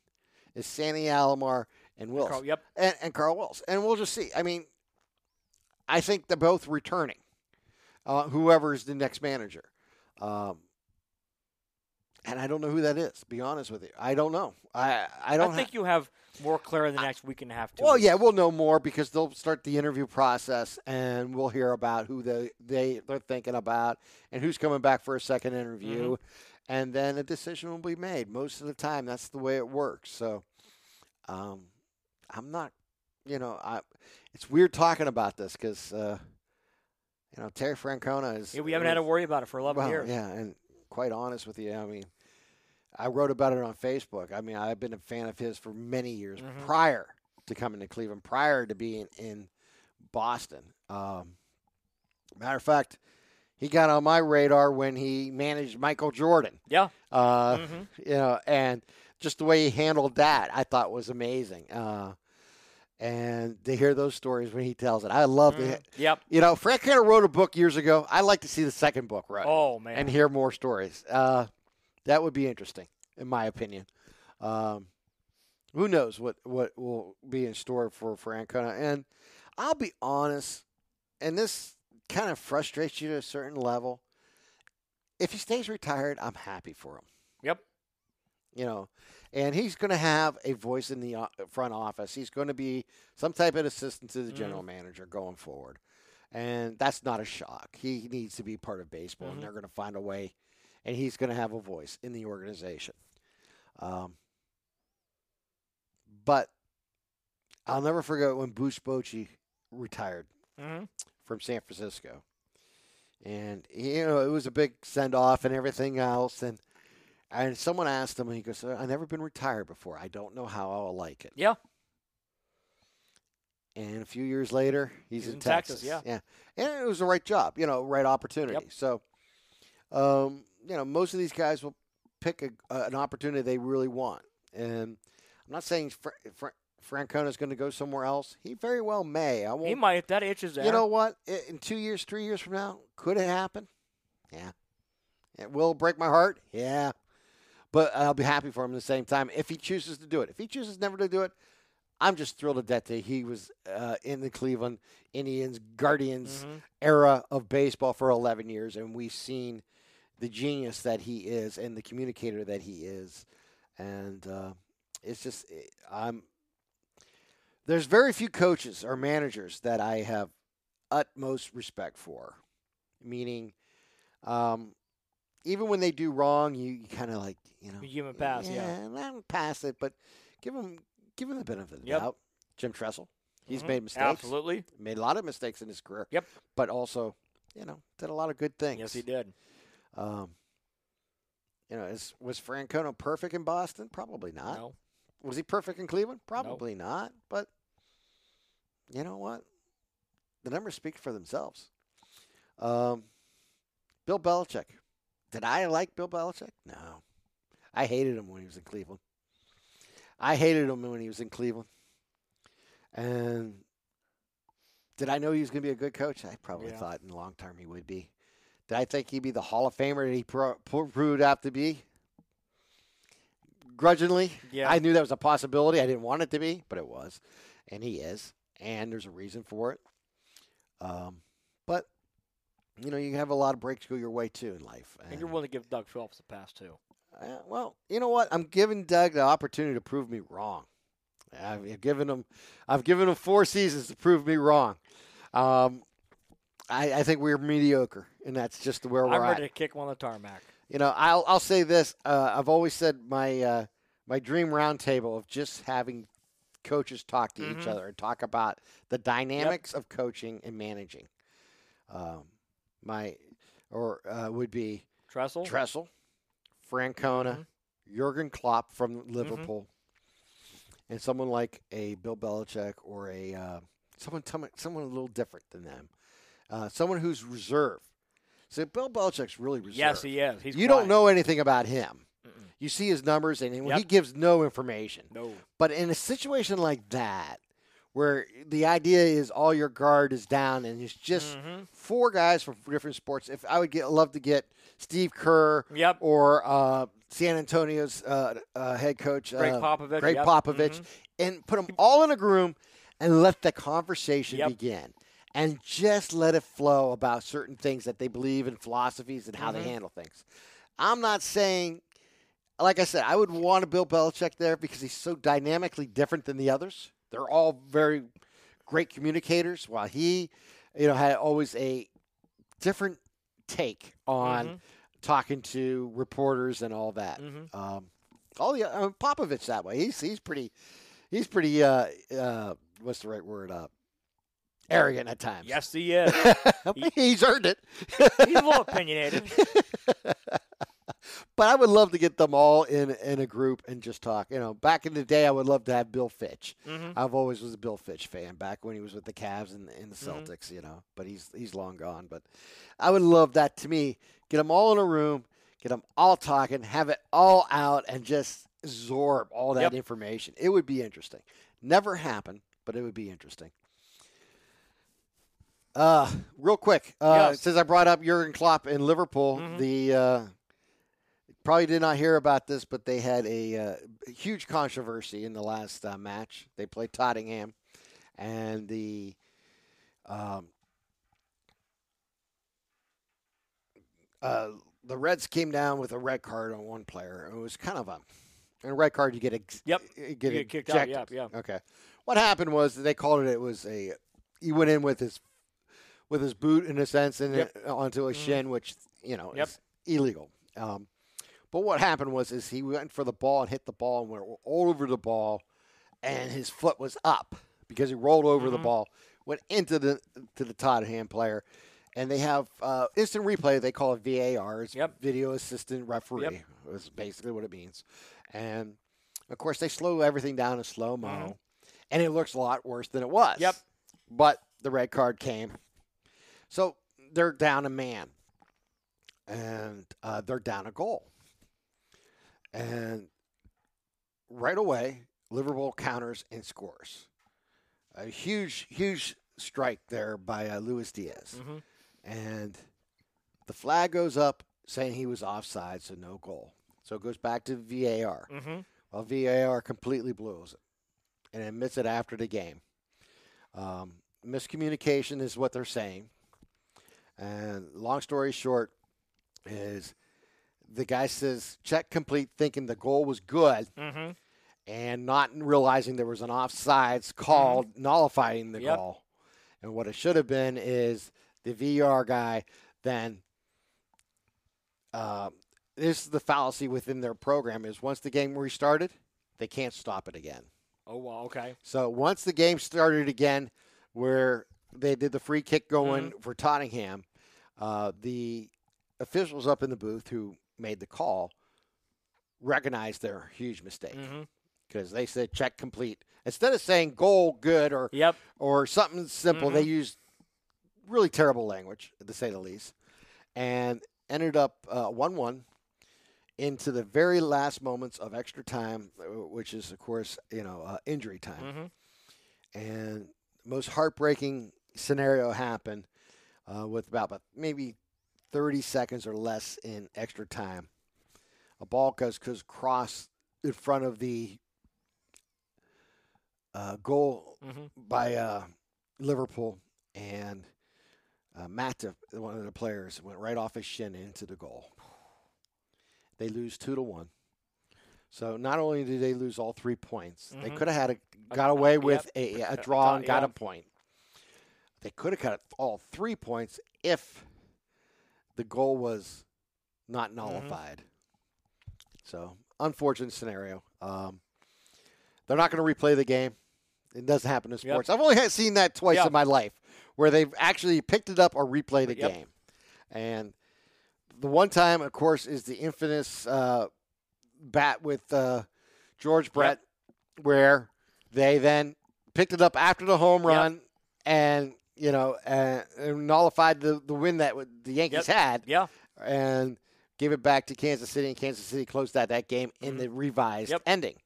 is Sandy Alomar and Wills. Carl, yep. And, and Carl Wills. And we'll just see. I mean, I think they're both returning, uh, whoever's the next manager. Um, And I don't know who that is, to be honest with you. I don't know. I I don't I think ha- you have more clear in the next I, week and a half. Two well, weeks. yeah, we'll know more because they'll start the interview process, and we'll hear about who they, they, they're thinking about and who's coming back for a second interview. Mm-hmm. And then a decision will be made. Most of the time, that's the way it works. So um, I'm not, you know, I. it's weird talking about this because, uh, you know, Terry Francona is. Yeah, we haven't is, had to worry about it for eleven well, years. Yeah, and quite honest with you, I mean, I wrote about it on Facebook. I mean, I've been a fan of his for many years mm-hmm. prior to coming to Cleveland, prior to being in Boston. Um, matter of fact, he got on my radar when he managed Michael Jordan. Yeah. Uh, mm-hmm. You know, and just the way he handled that, I thought was amazing. Uh, and to hear those stories when he tells it, I love mm-hmm. it. Yep. You know, Francona wrote a book years ago. I'd like to see the second book written. Oh, man. And hear more stories. Uh That would be interesting, in my opinion. Um, who knows what, what will be in store for Francona. And I'll be honest, and this kind of frustrates you to a certain level. If he stays retired, I'm happy for him. Yep. You know, and he's going to have a voice in the front office. He's going to be some type of assistant to the mm-hmm. general manager going forward. And that's not a shock. He needs to be part of baseball, mm-hmm. and they're going to find a way. And he's going to have a voice in the organization. Um, but I'll never forget when Bruce Bochy retired mm-hmm. from San Francisco. And, you know, it was a big send-off and everything else. And and someone asked him, and he goes, I've never been retired before. I don't know how I'll like it. Yeah. And a few years later, he's, he's in, in Texas. Texas yeah. yeah. And it was the right job, you know, right opportunity. Yep. So. Um, you know, most of these guys will pick a, uh, an opportunity they really want. And I'm not saying Fra- Fra- Francona is going to go somewhere else. He very well may. I won't, he might. If that itch is there. You know what? In two years, three years from now, could it happen? Yeah. It will break my heart? Yeah. But I'll be happy for him at the same time if he chooses to do it. If he chooses never to do it, I'm just thrilled to death that he was uh, in the Cleveland Indians, Guardians mm-hmm. era of baseball for eleven years, and we've seen the genius that he is and the communicator that he is. And uh, it's just it, I'm there's very few coaches or managers that I have utmost respect for, meaning um, even when they do wrong, you, you kind of like, you know. You give them a pass, yeah. yeah. Let them pass it, but give them – give him the benefit of the yep. doubt. Jim Tressel, he's mm-hmm. made mistakes. Absolutely. Made a lot of mistakes in his career. Yep. But also, you know, did a lot of good things. Yes, he did. Um, you know, is, was Francona perfect in Boston? Probably not. No. Was he perfect in Cleveland? Probably no. not. But you know what? The numbers speak for themselves. Um, Bill Belichick. Did I like Bill Belichick? No. I hated him when he was in Cleveland. I hated him when he was in Cleveland. And did I know he was going to be a good coach? I probably yeah. thought in the long term he would be. Did I think he'd be the Hall of Famer that he pro- proved out to be? Grudgingly. Yeah. I knew that was a possibility. I didn't want it to be, but it was. And he is. And there's a reason for it. Um, but, you know, you have a lot of breaks go your way, too, in life. And, and you're willing to give Doug Phillips a pass, too. Uh, well, you know what? I'm giving Doug the opportunity to prove me wrong. I've given him, I've given him four seasons to prove me wrong. Um, I, I think we're mediocre, and that's just where we're at. I'm ready to kick him on the tarmac. You know, I'll I'll say this. Uh, I've always said my uh, my dream roundtable of just having coaches talk to mm-hmm. each other and talk about the dynamics yep. of coaching and managing. Um, my or uh, would be Tressel. Tressel. Francona, mm-hmm. Jurgen Klopp from Liverpool, mm-hmm. and someone like a Bill Belichick or a uh, someone, someone a little different than them, uh, someone who's reserved. So Bill Belichick's really reserved. Yes, he is. He's you quiet. Don't know anything about him. Mm-mm. You see his numbers, and yep. he gives no information. No. But in a situation like that, where the idea is all your guard is down, and it's just mm-hmm. four guys from different sports. If I would get, love to get Steve Kerr yep. or uh, San Antonio's uh, uh, head coach, Greg uh, Popovich, Greg yep. Popovich mm-hmm. and put them all in a room and let the conversation yep. begin, and just let it flow about certain things that they believe in, philosophies, and how mm-hmm. they handle things. I'm not saying, like I said, I would want to Bill Belichick there because he's so dynamically different than the others. They're all very great communicators, while he, you know, had always a different take on mm-hmm. talking to reporters and all that. Mm-hmm. Um, all the I mean, Popovich that way. He's he's pretty, he's pretty. Uh, uh, what's the right word? Uh, arrogant at times. Yes, he is. he, he's earned it. He's a little opinionated. But I would love to get them all in, in a group and just talk. You know, back in the day, I would love to have Bill Fitch. Mm-hmm. I've always was a Bill Fitch fan back when he was with the Cavs and, and the Celtics, mm-hmm. you know. But he's he's long gone. But I would love that to me. Get them all in a room, get them all talking, have it all out, and just absorb all that yep. information. It would be interesting. Never happened, but it would be interesting. Uh, real quick, uh, yes. since I brought up Jurgen Klopp in Liverpool, mm-hmm. the uh, – probably did not hear about this, but they had a uh, huge controversy in the last uh, match. They played Tottenham, and the um, uh, the Reds came down with a red card on one player. It was kind of a, in a red card you get ex- yep you get, you get kicked out. Yep, yeah. Okay. What happened was they called it. It was a he went in with his with his boot in a sense and yep. it, onto his mm. shin, which you know yep. is illegal. Um, But what happened was is he went for the ball and hit the ball and went all over the ball, and his foot was up because he rolled over mm-hmm. the ball, went into the to the Tottenham player, and they have uh, instant replay. They call it V A R. It's yep. video assistant referee. Yep. That's basically what it means. And, of course, they slow everything down in slow-mo, mm-hmm. and it looks a lot worse than it was. Yep. But the red card came. So they're down a man, and uh, they're down a goal. And right away, Liverpool counters and scores. A huge, huge strike there by uh, Luis Diaz. Mm-hmm. And the flag goes up saying he was offside, so no goal. So it goes back to V A R. Mm-hmm. Well, V A R completely blows it. and admits it after the game. Um, miscommunication is what they're saying. And long story short is the guy says check complete thinking the goal was good mm-hmm. and not realizing there was an offsides call mm-hmm. nullifying the yep. goal. And what it should have been is the V R guy then uh, this is the fallacy within their program is once the game restarted, they can't stop it again. Oh, wow, okay. So once the game started again where they did the free kick going mm-hmm. for Tottenham, uh, the officials up in the booth who made the call recognized their huge mistake because mm-hmm. they said check complete. Instead of saying goal good or yep. or something simple, mm-hmm. they used really terrible language, to say the least, and ended up uh, one one into the very last moments of extra time, which is, of course, you know, uh, injury time. Mm-hmm. And the most heartbreaking scenario happened uh, with about, about maybe thirty seconds or less in extra time. A ball goes crossed in front of the uh, goal mm-hmm. by uh, Liverpool, and uh, Matip, one of the players, went right off his shin into the goal. They lose two to one. So not only did they lose all three points, mm-hmm. they could have had a, got away uh, with yep. a, a draw uh, and got yeah. a point. They could have got all three points if the goal was not nullified. Mm-hmm. So unfortunate scenario. Um, they're not going to replay the game. It doesn't happen in sports. Yep. I've only seen that twice yep. in my life, where they've actually picked it up or replayed the yep. game, and. The one time, of course, is the infamous uh, bat with uh, George Brett, yep. where they then picked it up after the home run yep. and, you know, uh, and nullified the, the win that the Yankees yep. had yeah. and gave it back to Kansas City, and Kansas City closed out that game in mm-hmm. the revised yep. ending.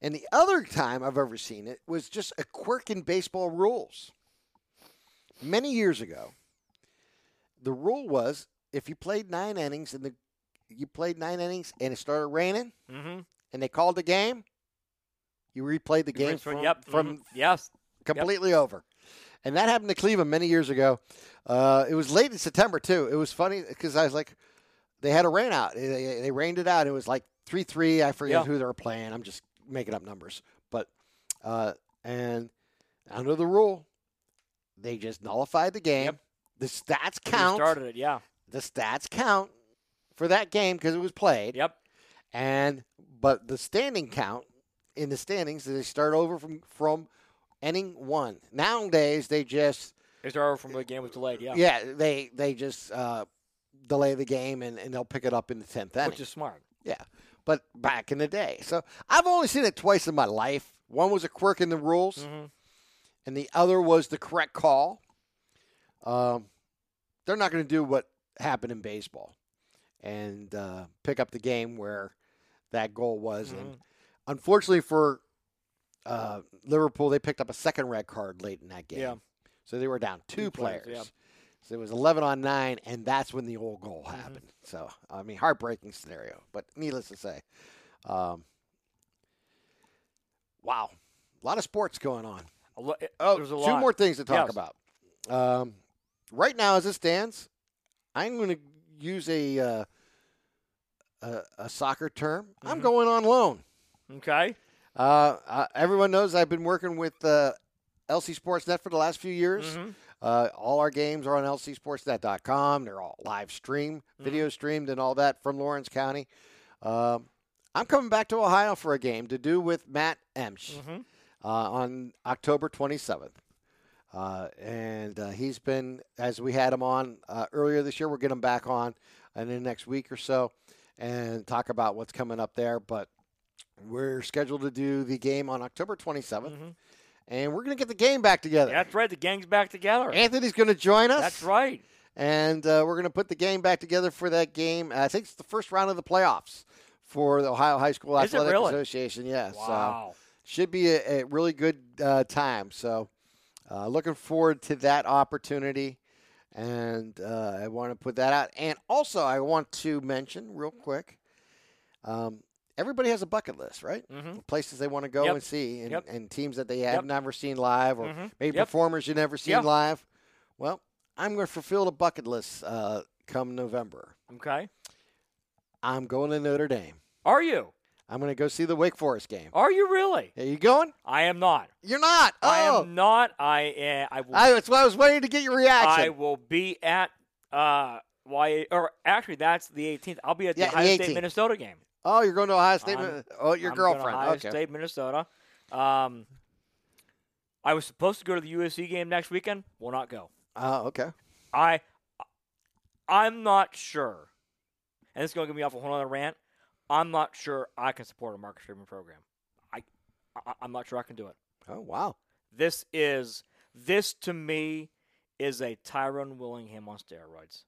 And the other time I've ever seen it was just a quirk in baseball rules. Many years ago, the rule was, if you played nine innings and the you played nine innings and it started raining mm-hmm. and they called the game, you replayed the game from, yep. from mm-hmm. yes. completely yep. over. And that happened to Cleveland many years ago. Uh, it was late in September, too. It was funny because I was like, they had a rain out. They, they rained it out. It was like three three. I forget yeah. who they were playing. I'm just making up numbers. But uh, and under the rule, they just nullified the game. Yep. The stats count. They started it, yeah. The stats count for that game because it was played. Yep. And but the standing count in the standings, they start over from, from inning one. Nowadays they just they start over from the game was delayed. Yeah. Yeah. They they just uh, delay the game and, and they'll pick it up in the tenth inning, which is smart. Yeah. But back in the day, so I've only seen it twice in my life. One was a quirk in the rules, mm-hmm. and the other was the correct call. Um, they're not going to do what happen in baseball and uh, pick up the game where that goal was. Mm-hmm. And unfortunately for uh, Liverpool, they picked up a second red card late in that game. Yeah. So they were down two, two players. players yeah. So it was eleven on nine, and that's when the old goal happened. Mm-hmm. So, I mean, heartbreaking scenario, but needless to say. Um, wow. A lot of sports going on. A lo- oh, there's a lot. Two more things to talk yes. about. Um, right now, as it stands, I'm going to use a uh, a, a soccer term. Mm-hmm. I'm going on loan. Okay. Uh, uh, everyone knows I've been working with uh, L C Sportsnet for the last few years. Mm-hmm. Uh, all our games are on L C sportsnet dot com. They're all live streamed, mm-hmm. video streamed, and all that from Lawrence County. Um, I'm coming back to Ohio for a game to do with Matt Emsch mm-hmm. uh, on October twenty-seventh. Uh, and uh, he's been, as we had him on uh, earlier this year, we'll get him back on in the next week or so and talk about what's coming up there. But we're scheduled to do the game on October twenty-seventh, mm-hmm. and we're going to get the gang back together. That's right. The gang's back together. Anthony's going to join us. That's right. And uh, we're going to put the gang back together for that game. I think it's the first round of the playoffs for the Ohio High School Is Athletic it really? Association. Yes. Yeah, wow. So should be a, a really good uh, time. So. Uh, looking forward to that opportunity, and uh, I want to put that out. And also, I want to mention real quick, um, everybody has a bucket list, right? Mm-hmm. Places they want to go yep. and see, and, yep. and teams that they have yep. never seen live, or mm-hmm. maybe yep. performers you've never seen yep. live. Well, I'm going to fulfill the bucket list uh, come November. Okay. I'm going to Notre Dame. Are you? I'm going to go see the Wake Forest game. Are you really? Are you going? I am not. You're not? Oh. I am not. I, uh, I, will, I That's why I was waiting to get your reaction. I will be at uh, – why? Or actually, that's the eighteenth. I'll be at the yeah, Ohio the State, Minnesota game. Oh, you're going to Ohio State? I'm, oh, your I'm girlfriend. Going to Ohio okay. State, Minnesota. Um, I was supposed to go to the U S C game next weekend. Will not go. Oh, okay. I, I'm not sure. And this is going to get me off a whole other rant. I'm not sure I can support a market-driven program. I, I, I'm not sure I can do it. Oh, wow. This is – this, to me, is a Tyrone Willingham on steroids.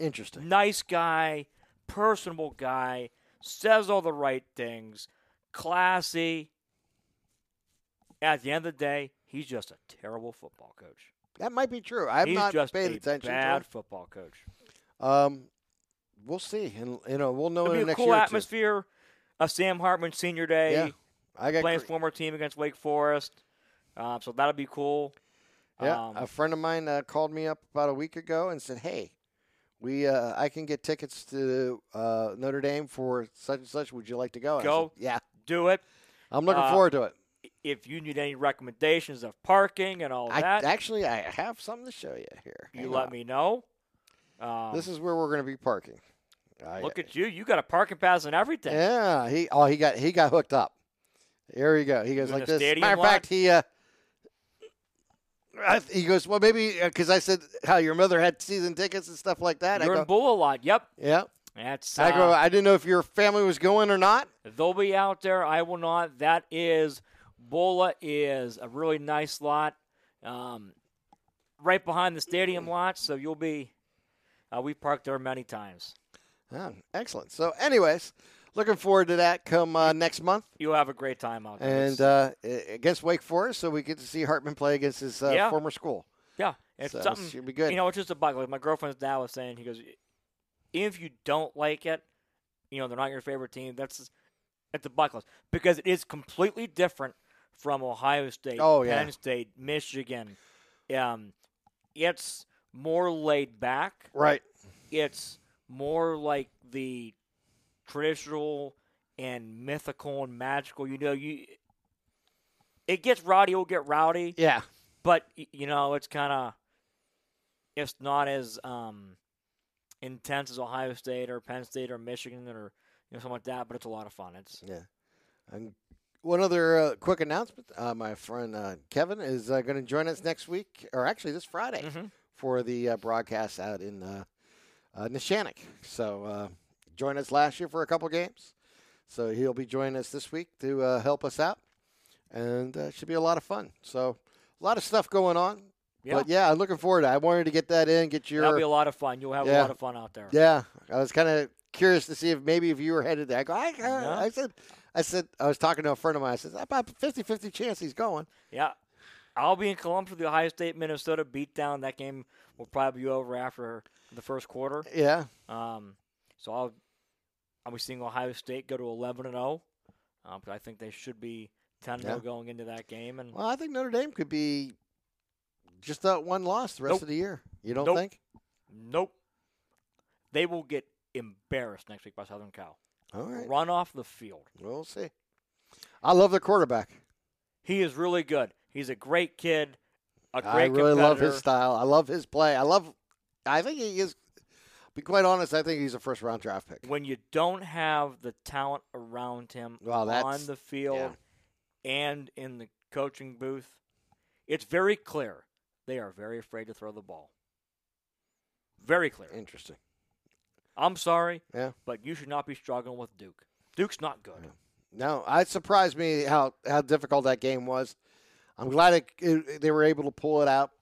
Interesting. Nice guy, personable guy, says all the right things, classy. At the end of the day, he's just a terrible football coach. That might be true. I've not paid attention to him. He's just a bad football coach. Um – We'll see, and you know we'll know in the next year. It'll be a cool atmosphere of Sam Hartman Senior Day. Yeah, I got playing cre- his former team against Wake Forest, uh, so that'll be cool. Yeah, um, a friend of mine uh, called me up about a week ago and said, "Hey, we uh, I can get tickets to uh, Notre Dame for such and such. Would you like to go?" Go, said, yeah, do it. I'm looking uh, forward to it. If you need any recommendations of parking and all I, that, actually, I have something to show you here. Hang you on. Let me know. Um, this is where we're going to be parking. I, Look at you! You got a parking pass and everything. Yeah, he oh he got he got hooked up. There you go. He goes like this. Matter of fact, he uh, I, he goes well maybe because uh, I said how your mother had season tickets and stuff like that. You're I go, in Bull a lot. Yep. Yep. That's. Uh, I go. I didn't know if your family was going or not. They'll be out there. I will not. That is Bulla is a really nice lot, um, right behind the stadium lot. So you'll be. Uh, we parked there many times. Oh, excellent. So, anyways, looking forward to that come uh, next month. You'll have a great time out there. And uh, against Wake Forest, so we get to see Hartman play against his uh, yeah. former school. Yeah. It's so something. Should be good. You know, it's just a bucket. Like my girlfriend's now was saying, he goes, if you don't like it, you know, they're not your favorite team. That's at the bucket list because it is completely different from Ohio State, oh, yeah. Penn State, Michigan. Um, it's more laid back. Right. It's more like the traditional and mythical and magical. You know, you it gets rowdy, it'll get rowdy. Yeah. But, you know, it's kind of – it's not as um, intense as Ohio State or Penn State or Michigan or you know something like that, but it's a lot of fun. It's Yeah. And one other uh, quick announcement. Uh, my friend uh, Kevin is uh, going to join us next week, or actually this Friday, mm-hmm. for the uh, broadcast out in uh, – Uh, Neshanic. So uh, joined us last year for a couple games. So he'll be joining us this week to uh, help us out. And uh, it should be a lot of fun. So a lot of stuff going on. Yeah. But, yeah, I'm looking forward to it. I wanted to get that in, get your – That'll be a lot of fun. You'll have yeah. a lot of fun out there. Yeah. I was kind of curious to see if maybe if you were headed there. I go, I, I, no. I said – I said I was talking to a friend of mine. I said, about fifty-fifty chance he's going. Yeah. I'll be in Columbus for the Ohio State-Minnesota beatdown. That game will probably be over after – the first quarter. Yeah. Um, so I'll, I'll be seeing Ohio State go to eleven and oh. Um, but I think they should be ten and oh yeah. going into that game. And well, I think Notre Dame could be just that one loss the rest nope. of the year. You don't nope. think? Nope. They will get embarrassed next week by Southern Cal. All right. Run off the field. We'll see. I love their quarterback. He is really good. He's a great kid, a great I really competitor. Love his style. I love his play. I love I think he is, to be quite honest, I think he's a first-round draft pick. When you don't have the talent around him well, on the field yeah. and in the coaching booth, it's very clear they are very afraid to throw the ball. Very clear. Interesting. I'm sorry, yeah. but you should not be struggling with Duke. Duke's not good. No, it surprised me how, how difficult that game was. I'm glad it, it, they were able to pull it out.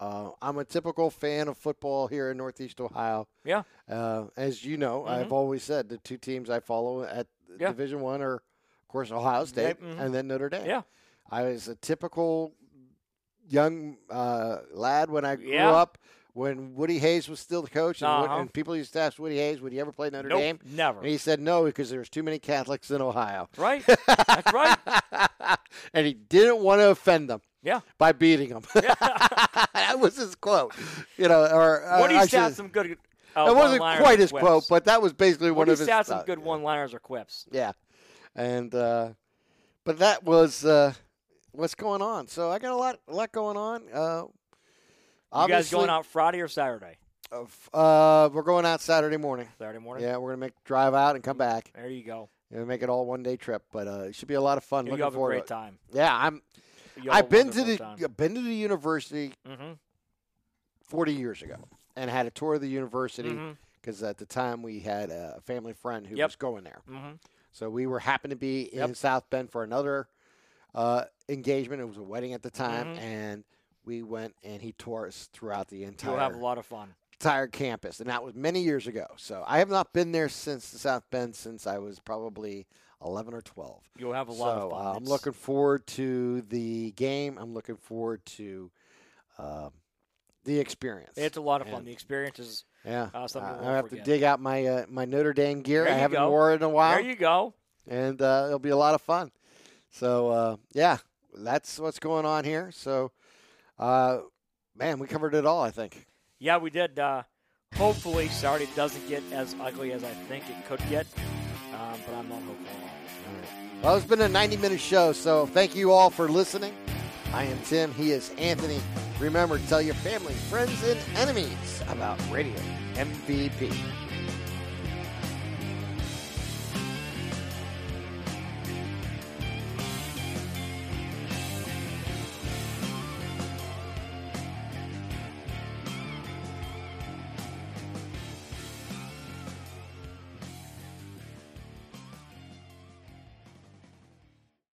Uh, I'm a typical fan of football here in Northeast Ohio. Yeah. Uh, as you know, mm-hmm. I've always said the two teams I follow at yeah. Division One are, of course, Ohio State mm-hmm. and then Notre Dame. Yeah. I was a typical young uh, lad when I grew yeah. up when Woody Hayes was still the coach, and, uh-huh. and people used to ask Woody Hayes, would he ever play Notre nope, Dame? Never. And he said no because there's too many Catholics in Ohio. Right. That's right. And he didn't want to offend them. Yeah. By beating them. Yeah. That was his quote. You know, or uh, Woody's got some good uh, That wasn't quite his quips. quote, but that was basically Woody's one of his got some uh, good yeah. one-liners or quips. Yeah. And uh, but that was uh, what's going on. So I got a lot a lot going on. Uh You guys going out Friday or Saturday? Uh, we're going out Saturday morning. Saturday morning? Yeah, we're going to make drive out and come back. There you go. We'll make it all one-day trip, but uh, it should be a lot of fun. You'll have a great time. Yeah, I'm You'll I've been to the time. been to the university mm-hmm. forty years ago and had a tour of the university because mm-hmm. at the time we had a family friend who yep. was going there. Mm-hmm. So we were happened to be in yep. South Bend for another uh, engagement. It was a wedding at the time, mm-hmm. and we went and he tore us throughout the entire. You'll have a lot of fun. Entire campus, and that was many years ago. So I have not been there since the South Bend since I was probably eleven or twelve. You'll have a lot so, of fun. Uh, I'm looking forward to the game. I'm looking forward to uh, the experience. It's a lot of and, fun. The experience is yeah. Uh, something uh, I have forget. to dig out my uh, my Notre Dame gear. I haven't go. worn in a while. There you go. And uh, it'll be a lot of fun. So uh, yeah, that's what's going on here. So. Uh, man, we covered it all, I think. Yeah, we did. Uh, hopefully, Saturday doesn't get as ugly as I think it could get, um, but I'm not hopeful. All right. Well, it's been a ninety-minute show, so thank you all for listening. I am Tim. He is Anthony. Remember, tell your family, friends, and enemies about Radio M V P.